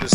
This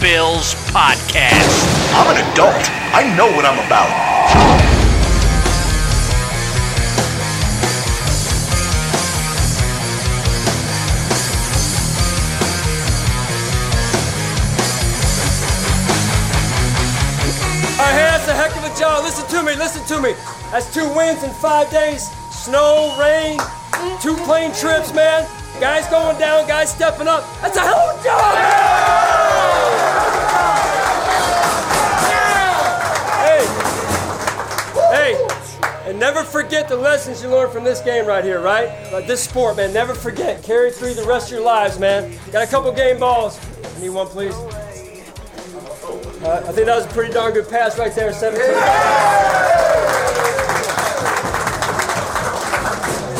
Bills podcast. I'm an adult. I know what I'm about. Y'all, listen to me. That's 2 wins in 5 days. Snow, rain, 2 plane trips, man. Guys going down, guys stepping up. That's a hell of a job! Yeah! Hey, and never forget the lessons you learned from this game right here, right? Like this sport, man, never forget. Carry through the rest of your lives, man. Got a couple game balls. I need one, please. I think that was a pretty darn good pass right there, 17.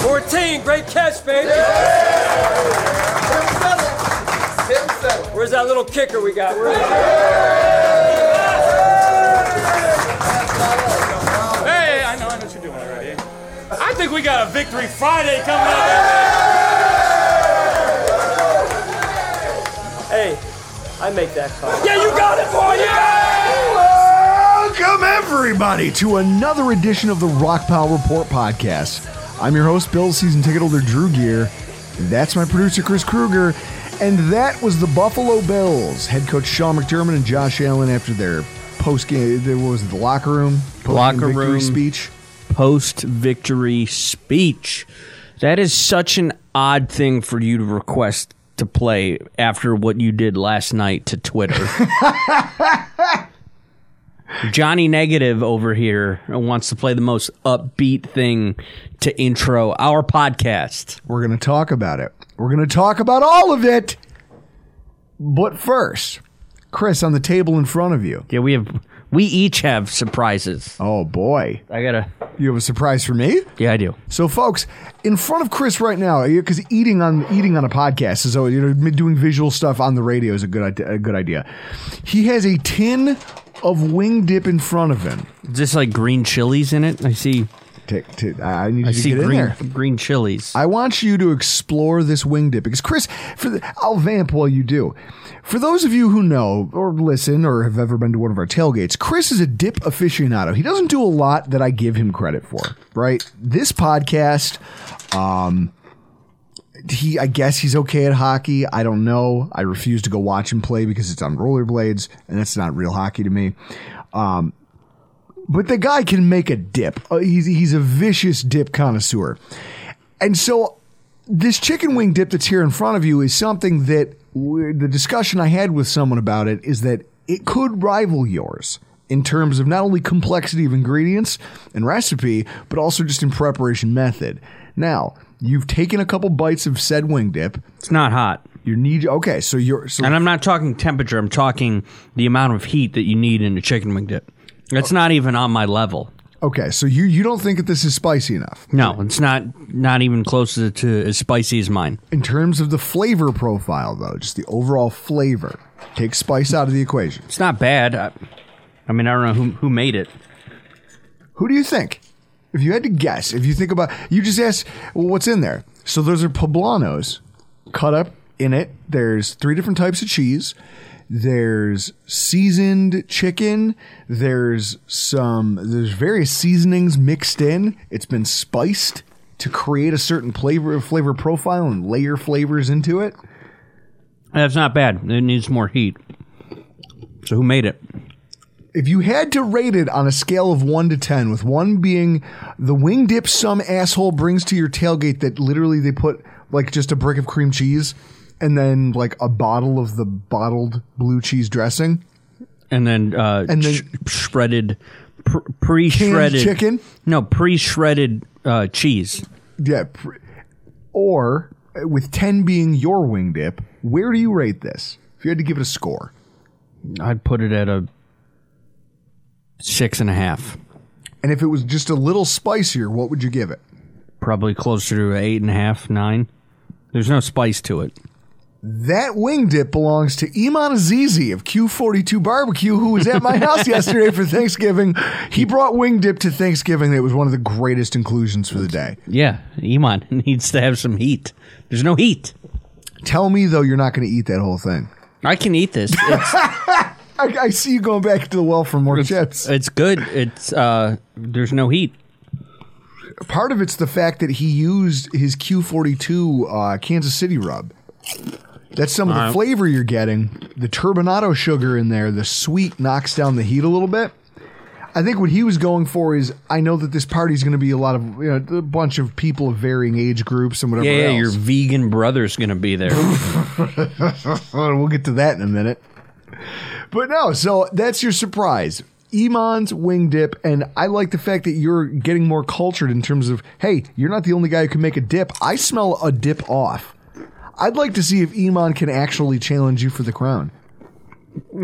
14, great catch, baby. Tim settled. Where's that little kicker we got? Where is he? Hey, I know what you're doing already. I think we got a Victory Friday coming up. Hey. I make that call. Yeah, you got it, boy! Yeah! Welcome, everybody, to another edition of the Rockpile Report podcast. I'm your host, Bills season ticket holder Drew Gear. That's my producer, Chris Krueger. And that was the Buffalo Bills. Head coach Sean McDermott and Josh Allen after their post-game, the locker room? Post-victory speech. That is such an odd thing for you to request to play after what you did last night to Twitter. Johnny Negative over here wants to play the most upbeat thing to intro our podcast. We're going to talk about it. We're going to talk about all of it. But first, Chris, on the table in front of you. Yeah, we each have surprises. Oh, boy. You have a surprise for me? Yeah, I do. So, folks, in front of Chris right now, because eating on a podcast is always, doing visual stuff on the radio is a good idea. He has a tin of wing dip in front of him. Is this like green chilies in it? I see. I need you to get in there. Green chilies. I want you to explore this wing dip because, Chris, I'll vamp while you do. For those of you who know or listen or have ever been to one of our tailgates, Chris is a dip aficionado. He doesn't do a lot that I give him credit for, right? This podcast, I guess he's okay at hockey. I don't know. I refuse to go watch him play because it's on rollerblades, and that's not real hockey to me. But the guy can make a dip. He's a vicious dip connoisseur. And so this chicken wing dip that's here in front of you is something that the discussion I had with someone about it is that it could rival yours in terms of not only complexity of ingredients and recipe, but also just in preparation method. Now, you've taken a couple bites of said wing dip. It's not hot. You need okay, so you're so, and I'm not talking temperature. I'm talking the amount of heat that you need in a chicken wing dip. It's not even on my level. Okay, so you don't think that this is spicy enough? No, it's not even close to as spicy as mine. In terms of the flavor profile, though, just the overall flavor, take spice out of the equation. It's not bad. I mean, I don't know who made it. Who do you think? If you had to guess, if you think about, you just asked, well, what's in there? So those are poblanos cut up in it. There's 3 different types of cheese. There's seasoned chicken. There's various seasonings mixed in. It's been spiced to create a certain flavor profile and layer flavors into it. That's not bad. It needs more heat. So who made it? If you had to rate it on a scale of 1 to 10, with 1 being the wing dip some asshole brings to your tailgate that literally they put like just a brick of cream cheese and then like a bottle of the bottled blue cheese dressing. And then pre-shredded chicken? No, pre-shredded cheese. Yeah. Or with 10 being your wing dip, where do you rate this? If you had to give it a score. I'd put it at a 6.5. And if it was just a little spicier, what would you give it? Probably closer to 8.5, 9. There's no spice to it. That wing dip belongs to Iman Azizi of Q42 Barbecue, who was at my house yesterday for Thanksgiving. He brought wing dip to Thanksgiving. It was one of the greatest inclusions for the day. Yeah, Iman needs to have some heat. There's no heat. Tell me, though, you're not going to eat that whole thing. I can eat this. I see you going back to the well for more chips. It's good. It's there's no heat. Part of it's the fact that he used his Q42 Kansas City rub. That's some of the flavor you're getting. The turbinado sugar in there, the sweet knocks down the heat a little bit. I think what he was going for is, I know that this party's going to be a lot of, you know, a bunch of people of varying age groups and whatever else. Yeah, your vegan brother's going to be there. We'll get to that in a minute. But no, so that's your surprise. Iman's wing dip, and I like the fact that you're getting more cultured in terms of, hey, you're not the only guy who can make a dip. I smell a dip off. I'd like to see if Iman can actually challenge you for the crown.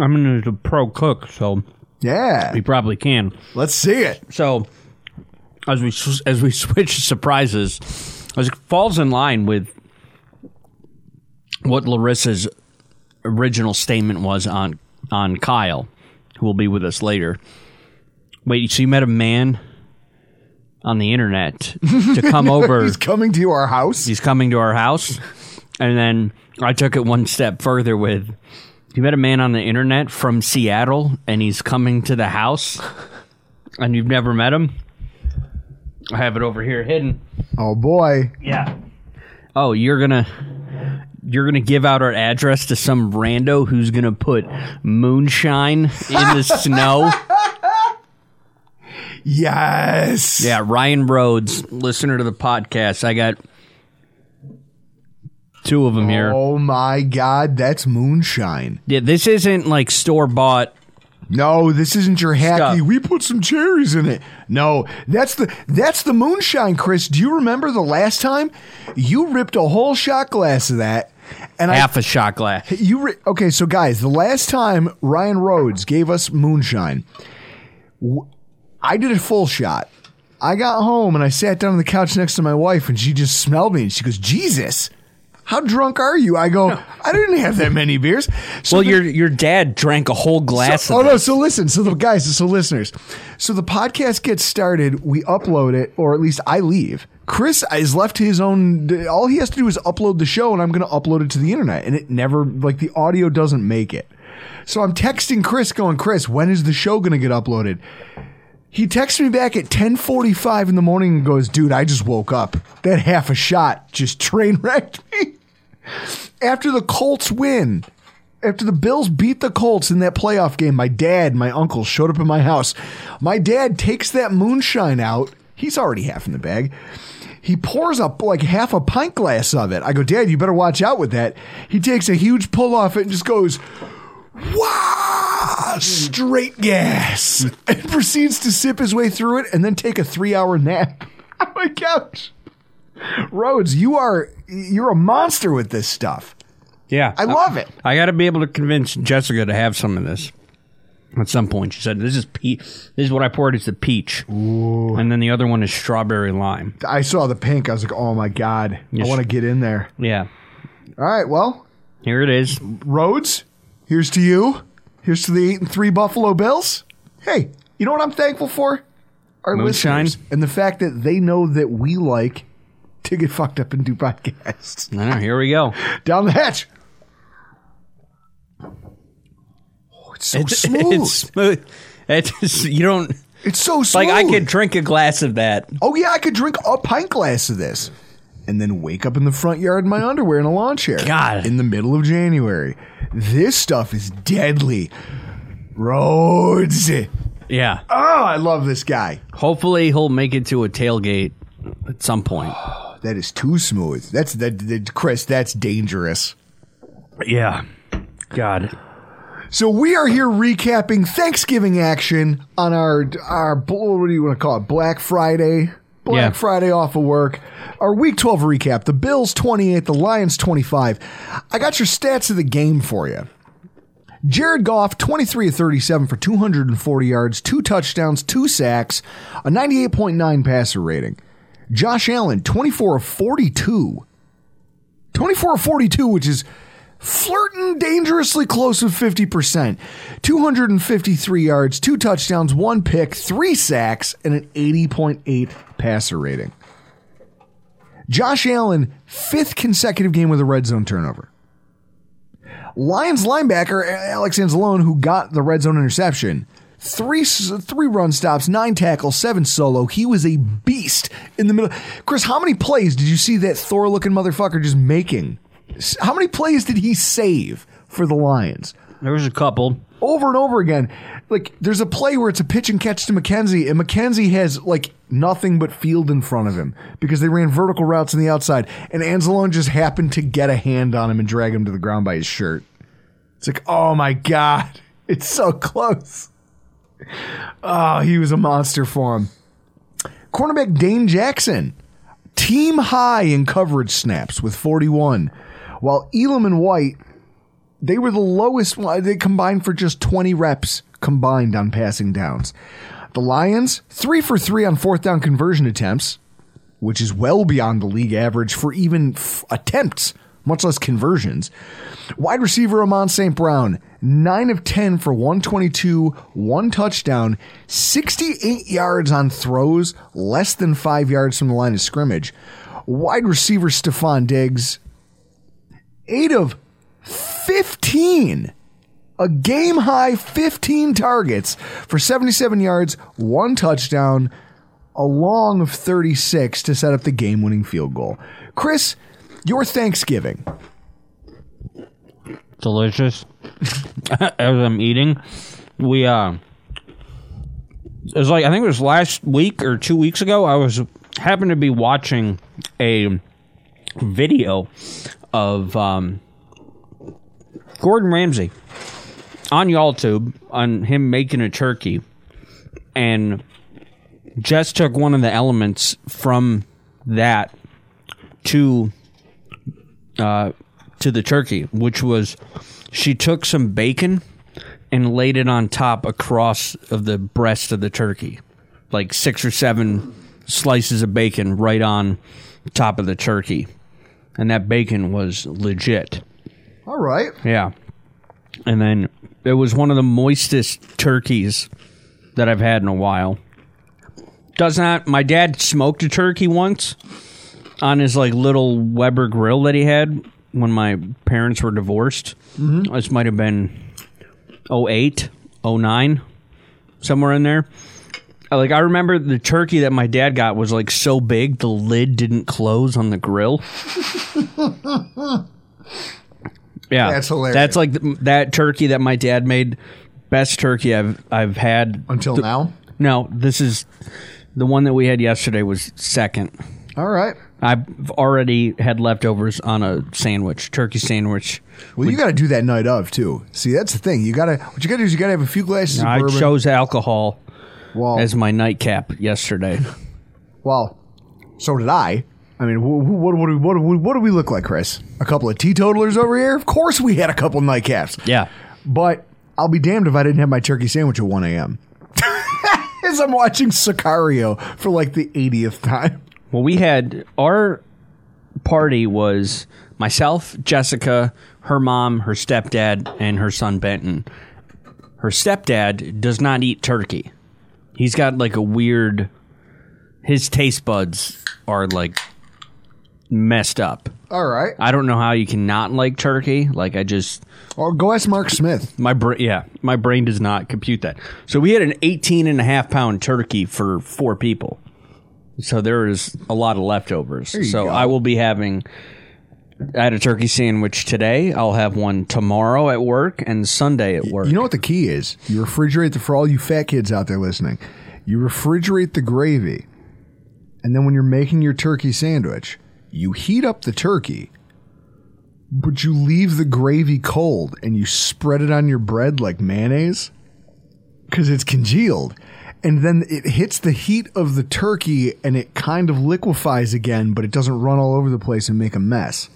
I mean, he's a pro cook, so yeah, he probably can. Let's see it. So as we switch surprises, it falls in line with what Larissa's original statement was on Kyle, who will be with us later. Wait, so you met a man on the internet to come over. He's coming to our house? He's coming to our house. And then I took it one step further with, you met a man on the internet from Seattle, and he's coming to the house, and you've never met him? I have it over here hidden. Oh, boy. Yeah. Oh, you're gonna give out our address to some rando who's gonna put moonshine in the snow. Yes. Yeah, Ryan Rhodes, listener to the podcast. I got 2 of them here. Oh my God, that's moonshine. Yeah, this isn't like store bought. No, this isn't your hacky. Stuff. We put some cherries in it. No, that's the moonshine, Chris. Do you remember the last time you ripped a whole shot glass of that? And half a shot glass. Okay, so guys, the last time Ryan Rhodes gave us moonshine, I did a full shot. I got home and I sat down on the couch next to my wife, and she just smelled me and she goes, "Jesus, how drunk are you?" I go, I didn't have that many beers. So your dad drank a whole glass of it. So listen. So the guys, listeners. So the podcast gets started. We upload it, or at least I leave. Chris is left to his own. All he has to do is upload the show, and I'm going to upload it to the internet. And it never, like, the audio doesn't make it. So I'm texting Chris going, Chris, when is the show going to get uploaded? He texts me back at 10:45 in the morning and goes, dude, I just woke up. That half a shot just train wrecked me. After the Colts win, after the Bills beat the Colts in that playoff game, my dad, my uncle showed up at my house. My dad takes that moonshine out. He's already half in the bag. He pours up like half a pint glass of it. I go, Dad, you better watch out with that. He takes a huge pull off it and just goes, wow, straight gas, and proceeds to sip his way through it and then take a 3-hour nap on my couch. Rhodes, you're a monster with this stuff. Yeah. I love it. I got to be able to convince Jessica to have some of this. At some point, she said, this is what I poured. It's the peach. Ooh. And then the other one is strawberry lime. I saw the pink. I was like, oh, my God. Yes. I want to get in there. Yeah. All right, well. Here it is. Rhodes, here's to you. Here's to the 8-3 Buffalo Bills. Hey, you know what I'm thankful for? Our Moonshine. Listeners. And the fact that they know that we like to get fucked up and do podcasts. No, here we go. Down the hatch. It's so smooth. It's smooth. It's so smooth. Like, I could drink a glass of that. Oh, yeah, I could drink a pint glass of this and then wake up in the front yard in my underwear in a lawn chair. God. In the middle of January. This stuff is deadly. Rhodes. Yeah. Oh, I love this guy. Hopefully he'll make it to a tailgate at some point. Oh, that is too smooth. Chris, that's dangerous. Yeah. God. So we are here recapping Thanksgiving action on our what do you want to call it? Black Friday off of work. Our Week 12 recap. The Bills 28, the Lions 25. I got your stats of the game for you. Jared Goff 23 of 37 for 240 yards, 2 touchdowns, 2 sacks, a 98.9 passer rating. Josh Allen 24 of 42. 24 of 42, which is flirting dangerously close with 50%. 253 yards, 2 touchdowns, 1 pick, 3 sacks, and an 80.8 passer rating. Josh Allen, 5th consecutive game with a red zone turnover. Lions linebacker Alex Anzalone, who got the red zone interception, 3 run stops, 9 tackles, 7 solo. He was a beast in the middle. Chris, how many plays did you see that Thor-looking motherfucker just making? How many plays did he save for the Lions? There was a couple. Over and over again. Like, there's a play where it's a pitch and catch to McKenzie, and McKenzie has, like, nothing but field in front of him because they ran vertical routes on the outside, and Anzalone just happened to get a hand on him and drag him to the ground by his shirt. It's like, oh, my God. It's so close. Oh, he was a monster for him. Cornerback Dane Jackson, team high in coverage snaps with 41. While Elam and White, they were the lowest. They combined for just 20 reps combined on passing downs. The Lions, 3 for 3 on fourth down conversion attempts, which is well beyond the league average for even attempts, much less conversions. Wide receiver Amon St. Brown, 9 of 10 for 122, 1 touchdown, 68 yards on throws, less than 5 yards from the line of scrimmage. Wide receiver Stephon Diggs, 8 of 15, a game-high 15 targets for 77 yards, 1 touchdown, a long of 36 to set up the game-winning field goal. Chris, your Thanksgiving. Delicious. As I'm eating, we, it was like, I think it was last week or 2 weeks ago, I happened to be watching a video of Gordon Ramsay on YouTube on him making a turkey, and Jess took one of the elements from that to the turkey, which was she took some bacon and laid it on top across of the breast of the turkey, like 6 or 7 slices of bacon right on top of the turkey. And that bacon was legit. All right. Yeah. And then it was one of the moistest turkeys that I've had in a while. My dad smoked a turkey once on his like little Weber grill that he had when my parents were divorced. Mm-hmm. This might have been 08, 09, somewhere in there. Like, I remember the turkey that my dad got was, like, so big the lid didn't close on the grill. Yeah. That's hilarious. That's, like, that turkey that my dad made, best turkey I've had. Until now? No, this is, the one that we had yesterday was second. All right. I've already had leftovers on a sandwich, turkey sandwich. Well, you got to do that night of, too. See, that's the thing. What you got to do is you got to have a few glasses of bourbon. I chose alcohol. Well, as my nightcap yesterday. Well, so did I. I mean, what do we look like, Chris? A couple of teetotalers over here? Of course we had a couple nightcaps. Yeah. But I'll be damned if I didn't have my turkey sandwich at 1 a.m. as I'm watching Sicario for like the 80th time. Well, we had our party was myself, Jessica, her mom, her stepdad, and her son Benton. Her stepdad does not eat turkey. He's got like a weird... His taste buds are like messed up. All right. I don't know how you cannot like turkey. Like I just... Or go ask Mark Smith. My brain does not compute that. So we had an 18.5-pound turkey for four people. So there is a lot of leftovers. So go. I will be having... I had a turkey sandwich today. I'll have one tomorrow at work and Sunday at work. You know what the key is? You refrigerate the... For all you fat kids out there listening, you refrigerate the gravy. And then when you're making your turkey sandwich, you heat up the turkey, but you leave the gravy cold and you spread it on your bread like mayonnaise because it's congealed. And then it hits the heat of the turkey and it kind of liquefies again, but it doesn't run all over the place and make a mess.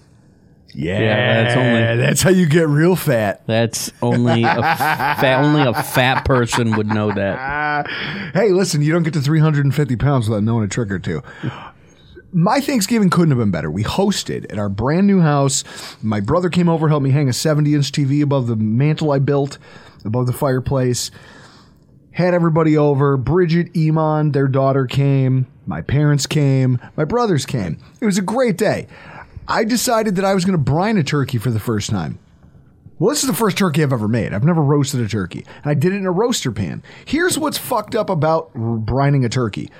Yeah, that's how you get real fat. That's only a fat person would know that. Hey, listen, you don't get to 350 pounds without knowing a trick or two. My Thanksgiving couldn't have been better. We hosted at our brand new house. My brother came over, helped me hang a 70-inch TV above the mantle I built, above the fireplace. Had everybody over. Bridget, Iman, their daughter came. My parents came. My brothers came. It was a great day. I decided that I was going to brine a turkey for the first time. Well, this is the first turkey I've ever made. I've never roasted a turkey. And I did it in a roaster pan. Here's what's fucked up about brining a turkey.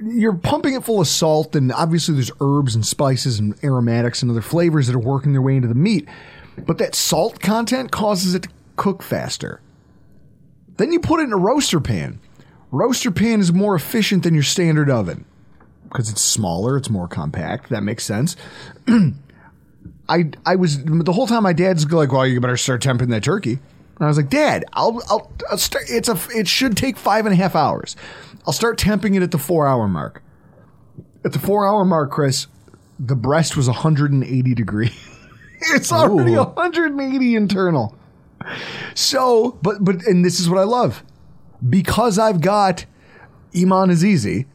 You're pumping it full of salt, and obviously there's herbs and spices and aromatics and other flavors that are working their way into the meat. But that salt content causes it to cook faster. Then you put it in a roaster pan. Roaster pan is more efficient than your standard oven. Because it's smaller, it's more compact. That makes sense. I was the whole time. My dad's like, "Well, you better start temping that turkey." And I was like, "Dad, I'll start. It should take 5.5 hours. I'll start temping it at the 4-hour mark." At the 4-hour mark, Chris, the breast was 180 degrees. It's already 180 internal. So, but and this is what I love, because I've got Iman Azizi.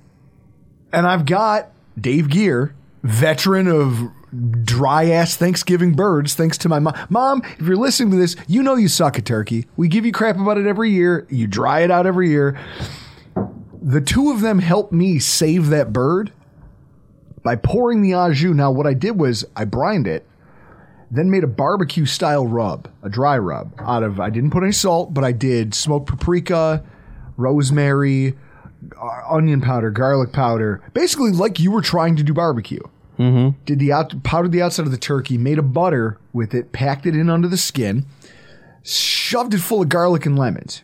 And I've got Dave Gear, veteran of dry-ass Thanksgiving birds, thanks to my mom. Mom, if you're listening to this, you know you suck at turkey. We give you crap about it every year. You dry it out every year. The two of them helped me save that bird by pouring the au jus. Now, what I did was I brined it, then made a barbecue-style rub, a dry rub, out of, I didn't put any salt, but I did smoked paprika, rosemary, onion powder, garlic powder, basically like you were trying to do barbecue. Mm-hmm. Did the powdered the outside of the turkey, made a butter with it, packed it in under the skin, shoved it full of garlic and lemons.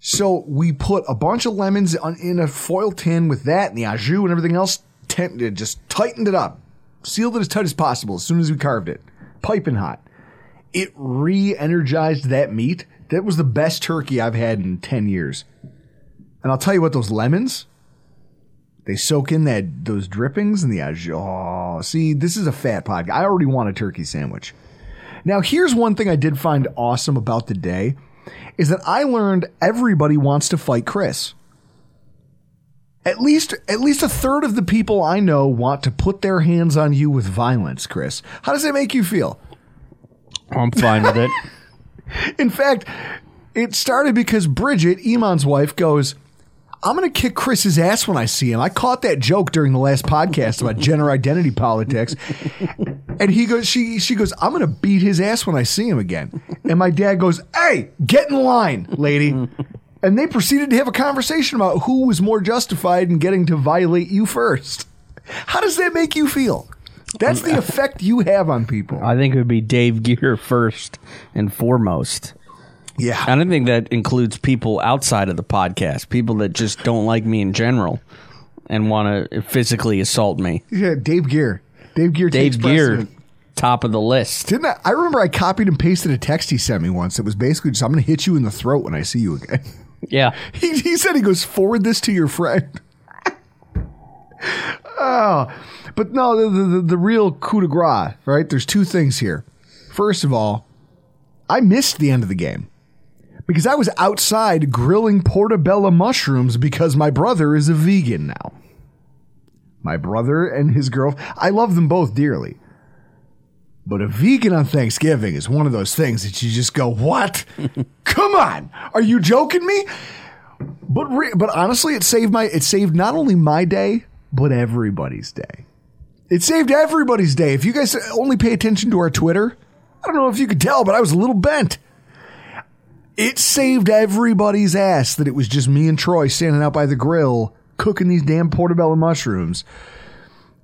So we put a bunch of lemons in a foil tin with that and the au jus and everything else, just tightened it up, sealed it as tight as possible as soon as we carved it, piping hot. It re-energized that meat. That was the best turkey I've had in 10 years. And I'll tell you what, those lemons, they soak in those drippings and the au jus. Oh, see, this is a fat podcast. I already want a turkey sandwich. Now, here's one thing I did find awesome about the day is that I learned everybody wants to fight Chris. At least a third of the people I know want to put their hands on you with violence, Chris. How does that make you feel? I'm fine with it. In fact, it started because Bridget, Iman's wife, goes, I'm going to kick Chris's ass when I see him. I caught that joke during the last podcast about gender identity politics. And he goes, she goes, I'm going to beat his ass when I see him again. And my dad goes, hey, get in line, lady. And they proceeded to have a conversation about who was more justified in getting to violate you first. How does that make you feel? That's the effect you have on people. I think it would be Dave Gear first and foremost. Yeah. I don't think that includes people outside of the podcast, people that just don't like me in general and want to physically assault me. Yeah, Dave Gear. Dave Gear, top of the list. Didn't I remember I copied and pasted a text he sent me once. It was basically just, I'm going to hit you in the throat when I see you again. Yeah. He said, he goes, forward this to your friend. Oh, but no, the real coup de grace, right? There's two things here. First of all, I missed the end of the game because I was outside grilling portobello mushrooms because my brother is a vegan now. My brother and his girlfriend, I love them both dearly. But a vegan on Thanksgiving is one of those things that you just go, what? Come on. Are you joking me? But honestly, it saved not only my day, but everybody's day. It saved everybody's day. If you guys only pay attention to our Twitter, I don't know if you could tell, but I was a little bent. It saved everybody's ass that it was just me and Troy standing out by the grill cooking these damn portobello mushrooms.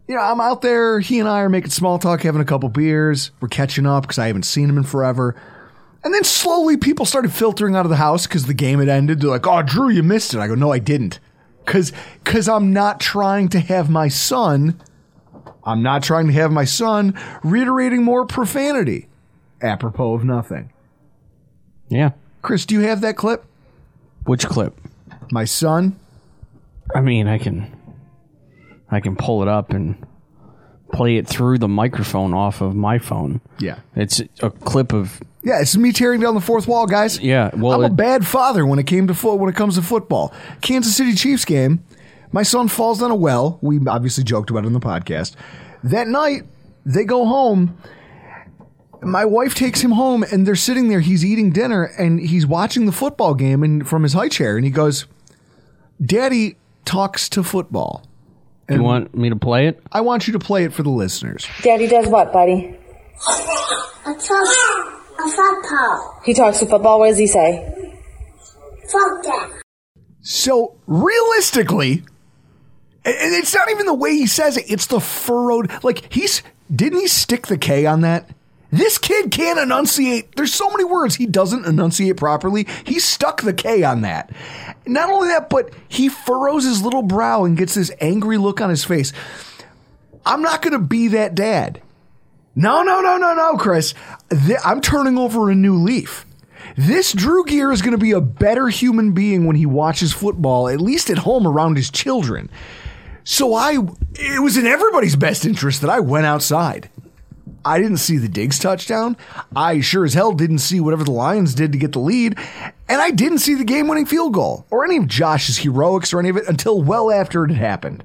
You know, I'm out there. He and I are making small talk, having a couple beers. We're catching up because I haven't seen him in forever. And then slowly people started filtering out of the house because the game had ended. They're like, oh, Drew, you missed it. I go, no, I didn't. Because I'm not trying to have my son. I'm not trying to have my son reiterating more profanity. Apropos of nothing. Yeah. Chris, do you have that clip? Which clip? My son. I mean, I can pull it up and play it through the microphone off of my phone. Yeah. It's a clip of... Yeah, it's me tearing down the fourth wall, guys. Yeah. Well, I'm a bad father when it comes to football. Kansas City Chiefs game, my son falls down a well. We obviously joked about it on the podcast. That night, they go home. My wife takes him home, and they're sitting there. He's eating dinner, and he's watching the football game from his high chair, and he goes, Daddy talks to football. And you want me to play it? I want you to play it for the listeners. Daddy does what, buddy? Football. He talks to football. What does he say? Football. So realistically, and it's not even the way he says it. It's the furrowed. Like didn't he stick the K on that? This kid can't enunciate. There's so many words he doesn't enunciate properly. He stuck the K on that. Not only that, but he furrows his little brow and gets this angry look on his face. I'm not going to be that dad. No, Chris. I'm turning over a new leaf. This Drew Gear is going to be a better human being when he watches football, at least at home around his children. So it was in everybody's best interest that I went outside. I didn't see the Diggs touchdown. I sure as hell didn't see whatever the Lions did to get the lead. And I didn't see the game-winning field goal or any of Josh's heroics or any of it until well after it had happened.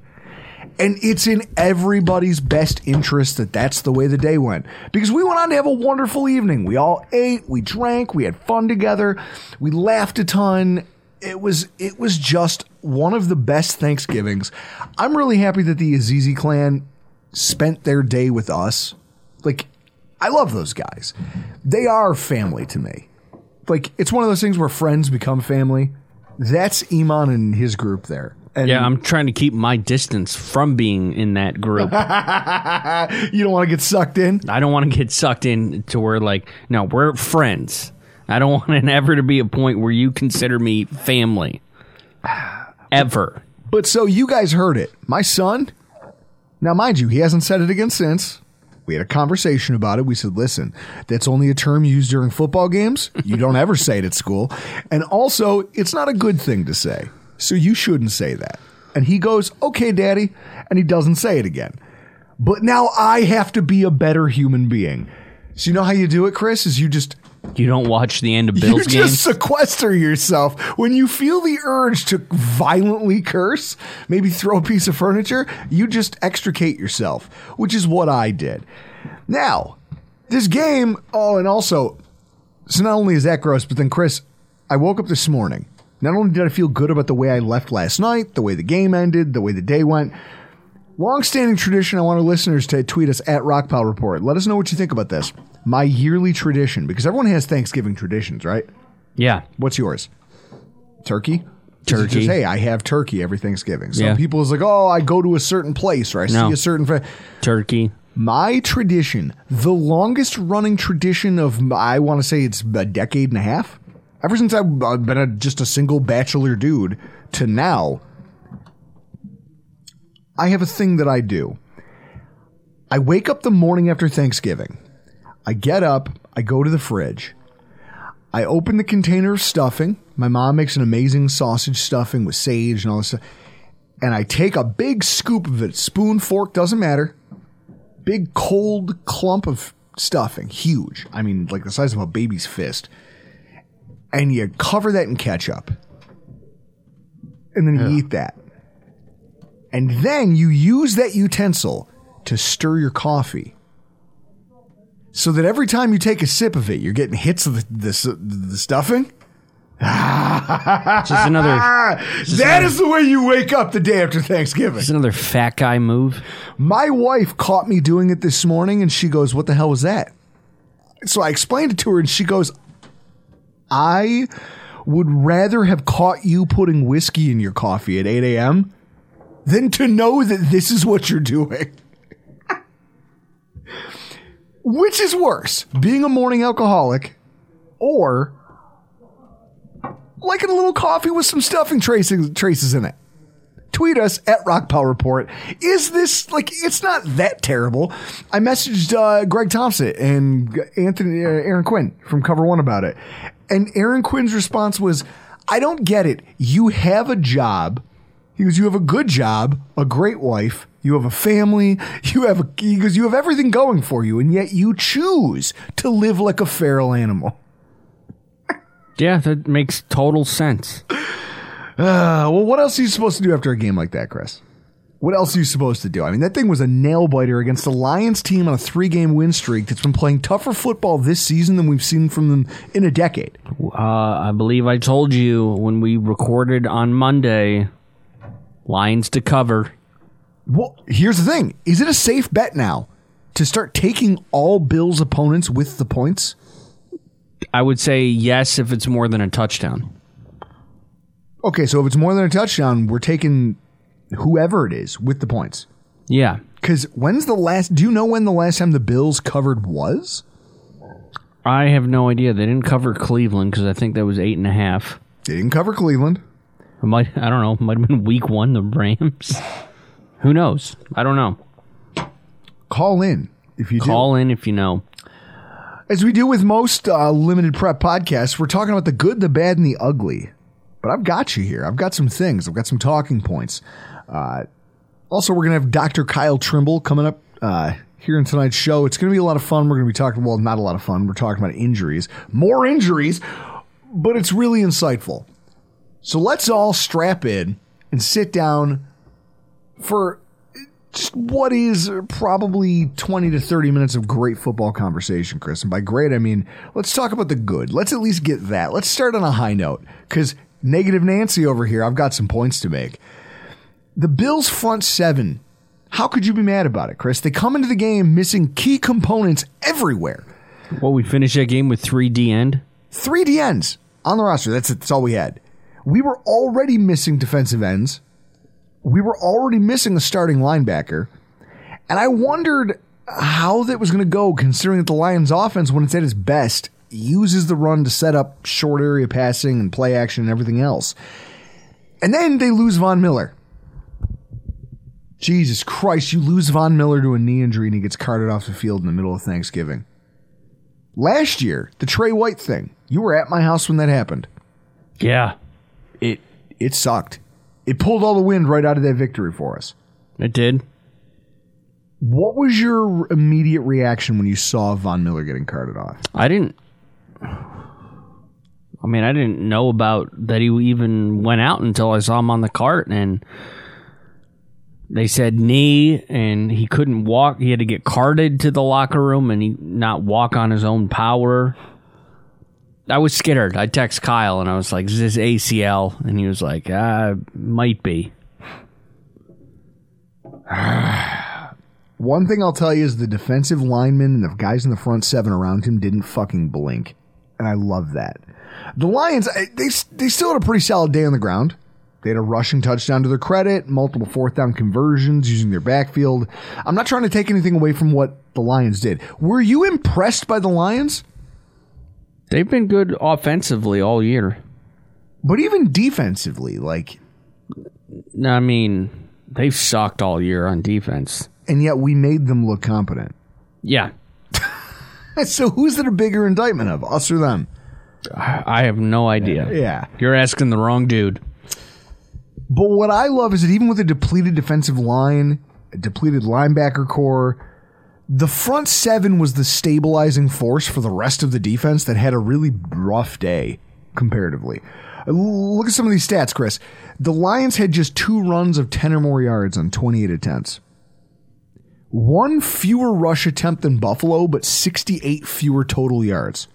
And it's in everybody's best interest that that's the way the day went. Because we went on to have a wonderful evening. We all ate, we drank, we had fun together, we laughed a ton. It was just one of the best Thanksgivings. I'm really happy that the Azizi clan spent their day with us. Like, I love those guys. They are family to me. Like, it's one of those things where friends become family. That's Iman and his group there. And yeah, I'm trying to keep my distance from being in that group. You don't want to get sucked in? I don't want to get sucked in to where, like, no, we're friends. I don't want it ever to be a point where you consider me family. Ever. But so you guys heard it. My son, now mind you, he hasn't said it again since. We had a conversation about it. We said, listen, that's only a term used during football games. You don't ever say it at school. And also, it's not a good thing to say. So you shouldn't say that. And he goes, okay, Daddy. And he doesn't say it again. But now I have to be a better human being. So you know how you do it, Chris, is you don't watch the end of Bills games. You just sequester yourself. When you feel the urge to violently curse, maybe throw a piece of furniture, you just extricate yourself, which is what I did. Now, this game, so not only is that gross, but then, Chris, I woke up this morning. Not only did I feel good about the way I left last night, the way the game ended, the way the day went. Long-standing tradition, I want our listeners to tweet us at Rockpile Report. Let us know what you think about this. My yearly tradition, because everyone has Thanksgiving traditions, right? Yeah. What's yours? Turkey. Just, hey, I have turkey every Thanksgiving. Some people is like, oh, I go to a certain place or I see a certain... Turkey. My tradition, the longest running tradition of, I want to say it's a decade and a half. Ever since I've been just a single bachelor dude to now... I have a thing that I do. I wake up the morning after Thanksgiving. I get up. I go to the fridge. I open the container of stuffing. My mom makes an amazing sausage stuffing with sage and all this stuff. And I take a big scoop of it. Spoon, fork, doesn't matter. Big cold clump of stuffing, huge. I mean, like the size of a baby's fist. And you cover that in ketchup. And then you eat that. And then you use that utensil to stir your coffee. So that every time you take a sip of it, you're getting hits of the stuffing. That is the way you wake up the day after Thanksgiving. Just another fat guy move. My wife caught me doing it this morning, and she goes, "What the hell was that?" So I explained it to her, and she goes, "I would rather have caught you putting whiskey in your coffee at 8 a.m. than to know that this is what you're doing." Which is worse, being a morning alcoholic or liking a little coffee with some stuffing traces in it? Tweet us at Rockpile Report. Is this, like, it's not that terrible. I messaged Greg Thompson and Aaron Quinn from Cover One about it. And Aaron Quinn's response was, "I don't get it. You have a job." He goes, "You have a good job, a great wife. You have a family. He goes, you have everything going for you, and yet you choose to live like a feral animal." Yeah, that makes total sense. Well, what else are you supposed to do after a game like that, Chris? What else are you supposed to do? I mean, that thing was a nail-biter against the Lions team on a 3-game win streak that's been playing tougher football this season than we've seen from them in a decade. I believe I told you when we recorded on Monday, Lions to cover. Well, here's the thing. Is it a safe bet now to start taking all Bills opponents with the points? I would say yes if it's more than a touchdown. Okay, so if it's more than a touchdown, we're taking whoever it is with the points. Yeah. Because do you know when the last time the Bills covered was? I have no idea. They didn't cover Cleveland because I think that was 8.5. They didn't cover Cleveland. I don't know. It might have been week one, the Rams. Who knows? I don't know. Call in if you do. Call in if you know. As we do with most limited prep podcasts, we're talking about the good, the bad, and the ugly. But I've got you here. I've got some things. I've got some talking points. Also, we're going to have Dr. Kyle Trimble coming up here in tonight's show. It's going to be a lot of fun. We're going to be talking, well, not a lot of fun. We're talking about injuries. More injuries, but it's really insightful. So let's all strap in and sit down for just what is probably 20 to 30 minutes of great football conversation, Chris. And by great, I mean, let's talk about the good. Let's at least get that. Let's start on a high note because negative Nancy over here, I've got some points to make. The Bills' front seven, how could you be mad about it, Chris? They come into the game missing key components everywhere. Well, we finished that game with 3 D ends on the roster. That's all we had. We were already missing defensive ends. We were already missing a starting linebacker, and I wondered how that was going to go considering that the Lions' offense, when it's at its best, uses the run to set up short area passing and play action and everything else. And then they lose Von Miller. Jesus Christ, you lose Von Miller to a knee injury and he gets carted off the field in the middle of Thanksgiving. Last year, the Trey White thing, you were at my house when that happened. Yeah. It sucked. It pulled all the wind right out of that victory for us. It did. What was your immediate reaction when you saw Von Miller getting carted off? I didn't know about that he even went out until I saw him on the cart, and they said knee, and he couldn't walk. He had to get carted to the locker room and he not walk on his own power. I was skittered. I text Kyle and I was like, "Is this ACL?" And he was like, "Might be." One thing I'll tell you is the defensive linemen and the guys in the front seven around him didn't fucking blink, and I love that. The Lions, they still had a pretty solid day on the ground. They had a rushing touchdown to their credit, multiple fourth down conversions using their backfield. I'm not trying to take anything away from what the Lions did. Were you impressed by the Lions? They've been good offensively all year. But even defensively, they've sucked all year on defense. And yet we made them look competent. Yeah. So who's the bigger indictment of, us or them? I have no idea. Yeah. You're asking the wrong dude. But what I love is that even with a depleted defensive line, a depleted linebacker core, The front seven was the stabilizing force for the rest of the defense that had a really rough day comparatively. Look at some of these stats, Chris. The Lions had just 2 runs of 10 or more yards on 28 attempts. 1 fewer rush attempt than Buffalo, but 68 fewer total yards.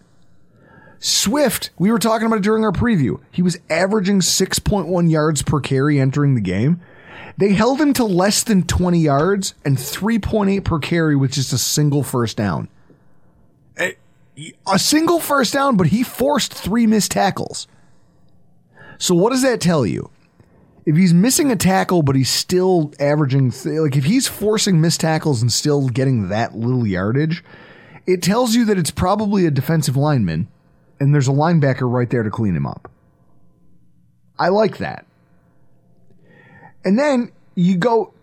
Swift, we were talking about it during our preview. He was averaging 6.1 yards per carry entering the game. They held him to less than 20 yards and 3.8 per carry with just a single first down. A single first down, but he forced 3 missed tackles. So what does that tell you? If he's missing a tackle, but he's still averaging, like if he's forcing missed tackles and still getting that little yardage, it tells you that it's probably a defensive lineman and there's a linebacker right there to clean him up. I like that. And then you go,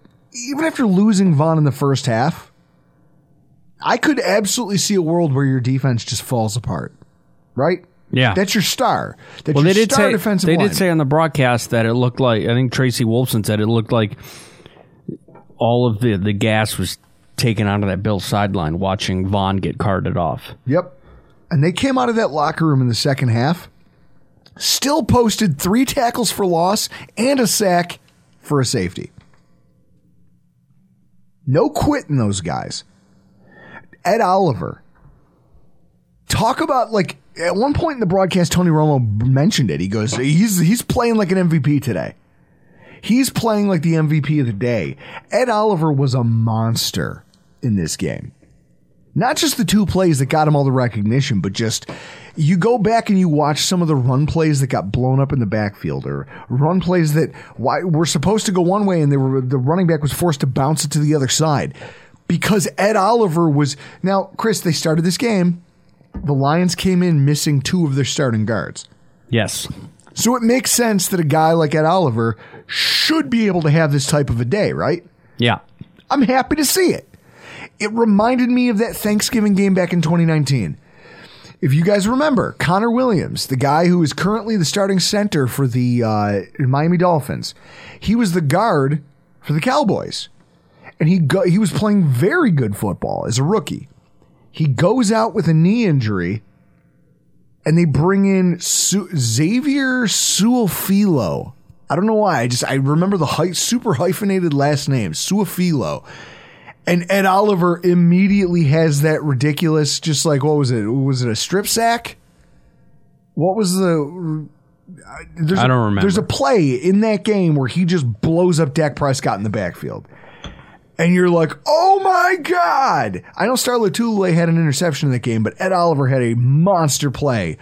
even after losing Vaughn in the first half, I could absolutely see a world where your defense just falls apart, right? Yeah. That's your star. That's well, your they did star say, defensive they line. Did say on the broadcast that it looked like, I think Tracy Wolfson said it looked like all of the gas was taken out of that Bills sideline watching Vaughn get carted off. Yep. And they came out of that locker room in the second half, still posted 3 tackles for loss and a sack for a safety. No quitting those guys. Ed Oliver. Talk about, like, at one point in the broadcast, Tony Romo mentioned it. He goes, he's playing like an MVP today. He's playing like the MVP of the day. Ed Oliver was a monster in this game. Not just the 2 plays that got him all the recognition, but just you go back and you watch some of the run plays that got blown up in the backfield, or run plays that were supposed to go one way and the running back was forced to bounce it to the other side because Ed Oliver was. Now, Chris, they started this game. The Lions came in missing 2 of their starting guards. Yes. So it makes sense that a guy like Ed Oliver should be able to have this type of a day, right? Yeah. I'm happy to see it. It reminded me of that Thanksgiving game back in 2019. If you guys remember, Connor Williams, the guy who is currently the starting center for the Miami Dolphins, he was the guard for the Cowboys. And he was playing very good football as a rookie. He goes out with a knee injury, and they bring in Xavier Suofilo. I don't know why. I remember the super hyphenated last name, Suofilo. And Ed Oliver immediately has that ridiculous, just like, what was it? Was it a strip sack? What was the... I don't remember. There's a play in that game where he just blows up Dak Prescott in the backfield. And you're like, oh my God! I know Star Lotulelei had an interception in that game, but Ed Oliver had a monster play.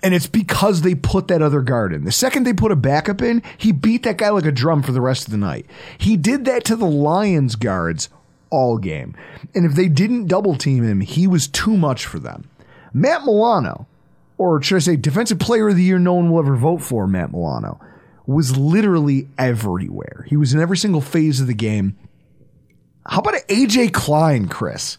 And it's because they put that other guard in. The second they put a backup in, he beat that guy like a drum for the rest of the night. He did that to the Lions guards all game. And if they didn't double team him, he was too much for them. Matt Milano, or should I say Defensive Player of the Year no one will ever vote for, Matt Milano, was literally everywhere. He was in every single phase of the game. How about AJ Klein, Chris?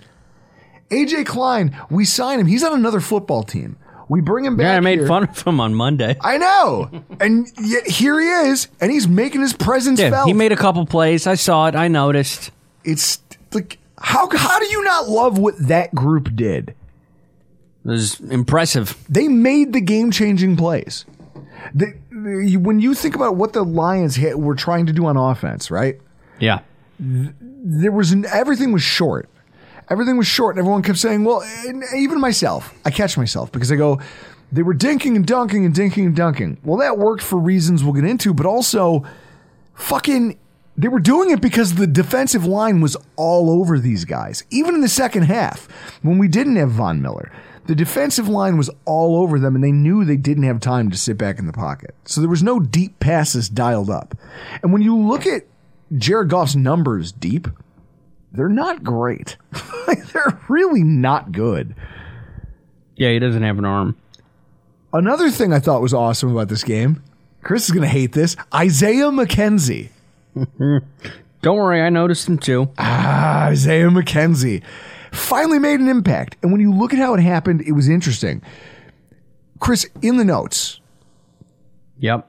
AJ Klein, we sign him. He's on another football team. We bring him back. Yeah, I made fun of him on Monday. I know. And yet here he is, and he's making his presence felt. He made a couple plays. I saw it. I noticed. It's like, how do you not love what that group did? It was impressive. They made the game-changing plays. When you think about what the Lions were trying to do on offense, right? Yeah. Everything was short. Everything was short, and everyone kept saying, well, and even myself, I catch myself because I go, they were dinking and dunking and dinking and dunking. Well, that worked for reasons we'll get into, but also fucking they were doing it because the defensive line was all over these guys. Even in the second half, when we didn't have Von Miller, the defensive line was all over them, and they knew they didn't have time to sit back in the pocket. So there was no deep passes dialed up. And when you look at Jared Goff's numbers deep, they're not great. They're really not good. Yeah, he doesn't have an arm. Another thing I thought was awesome about this game, Chris is going to hate this, Isaiah McKenzie. Don't worry, I noticed him too. Isaiah McKenzie finally made an impact. And when you look at how it happened, it was interesting. Chris, in the notes. Yep.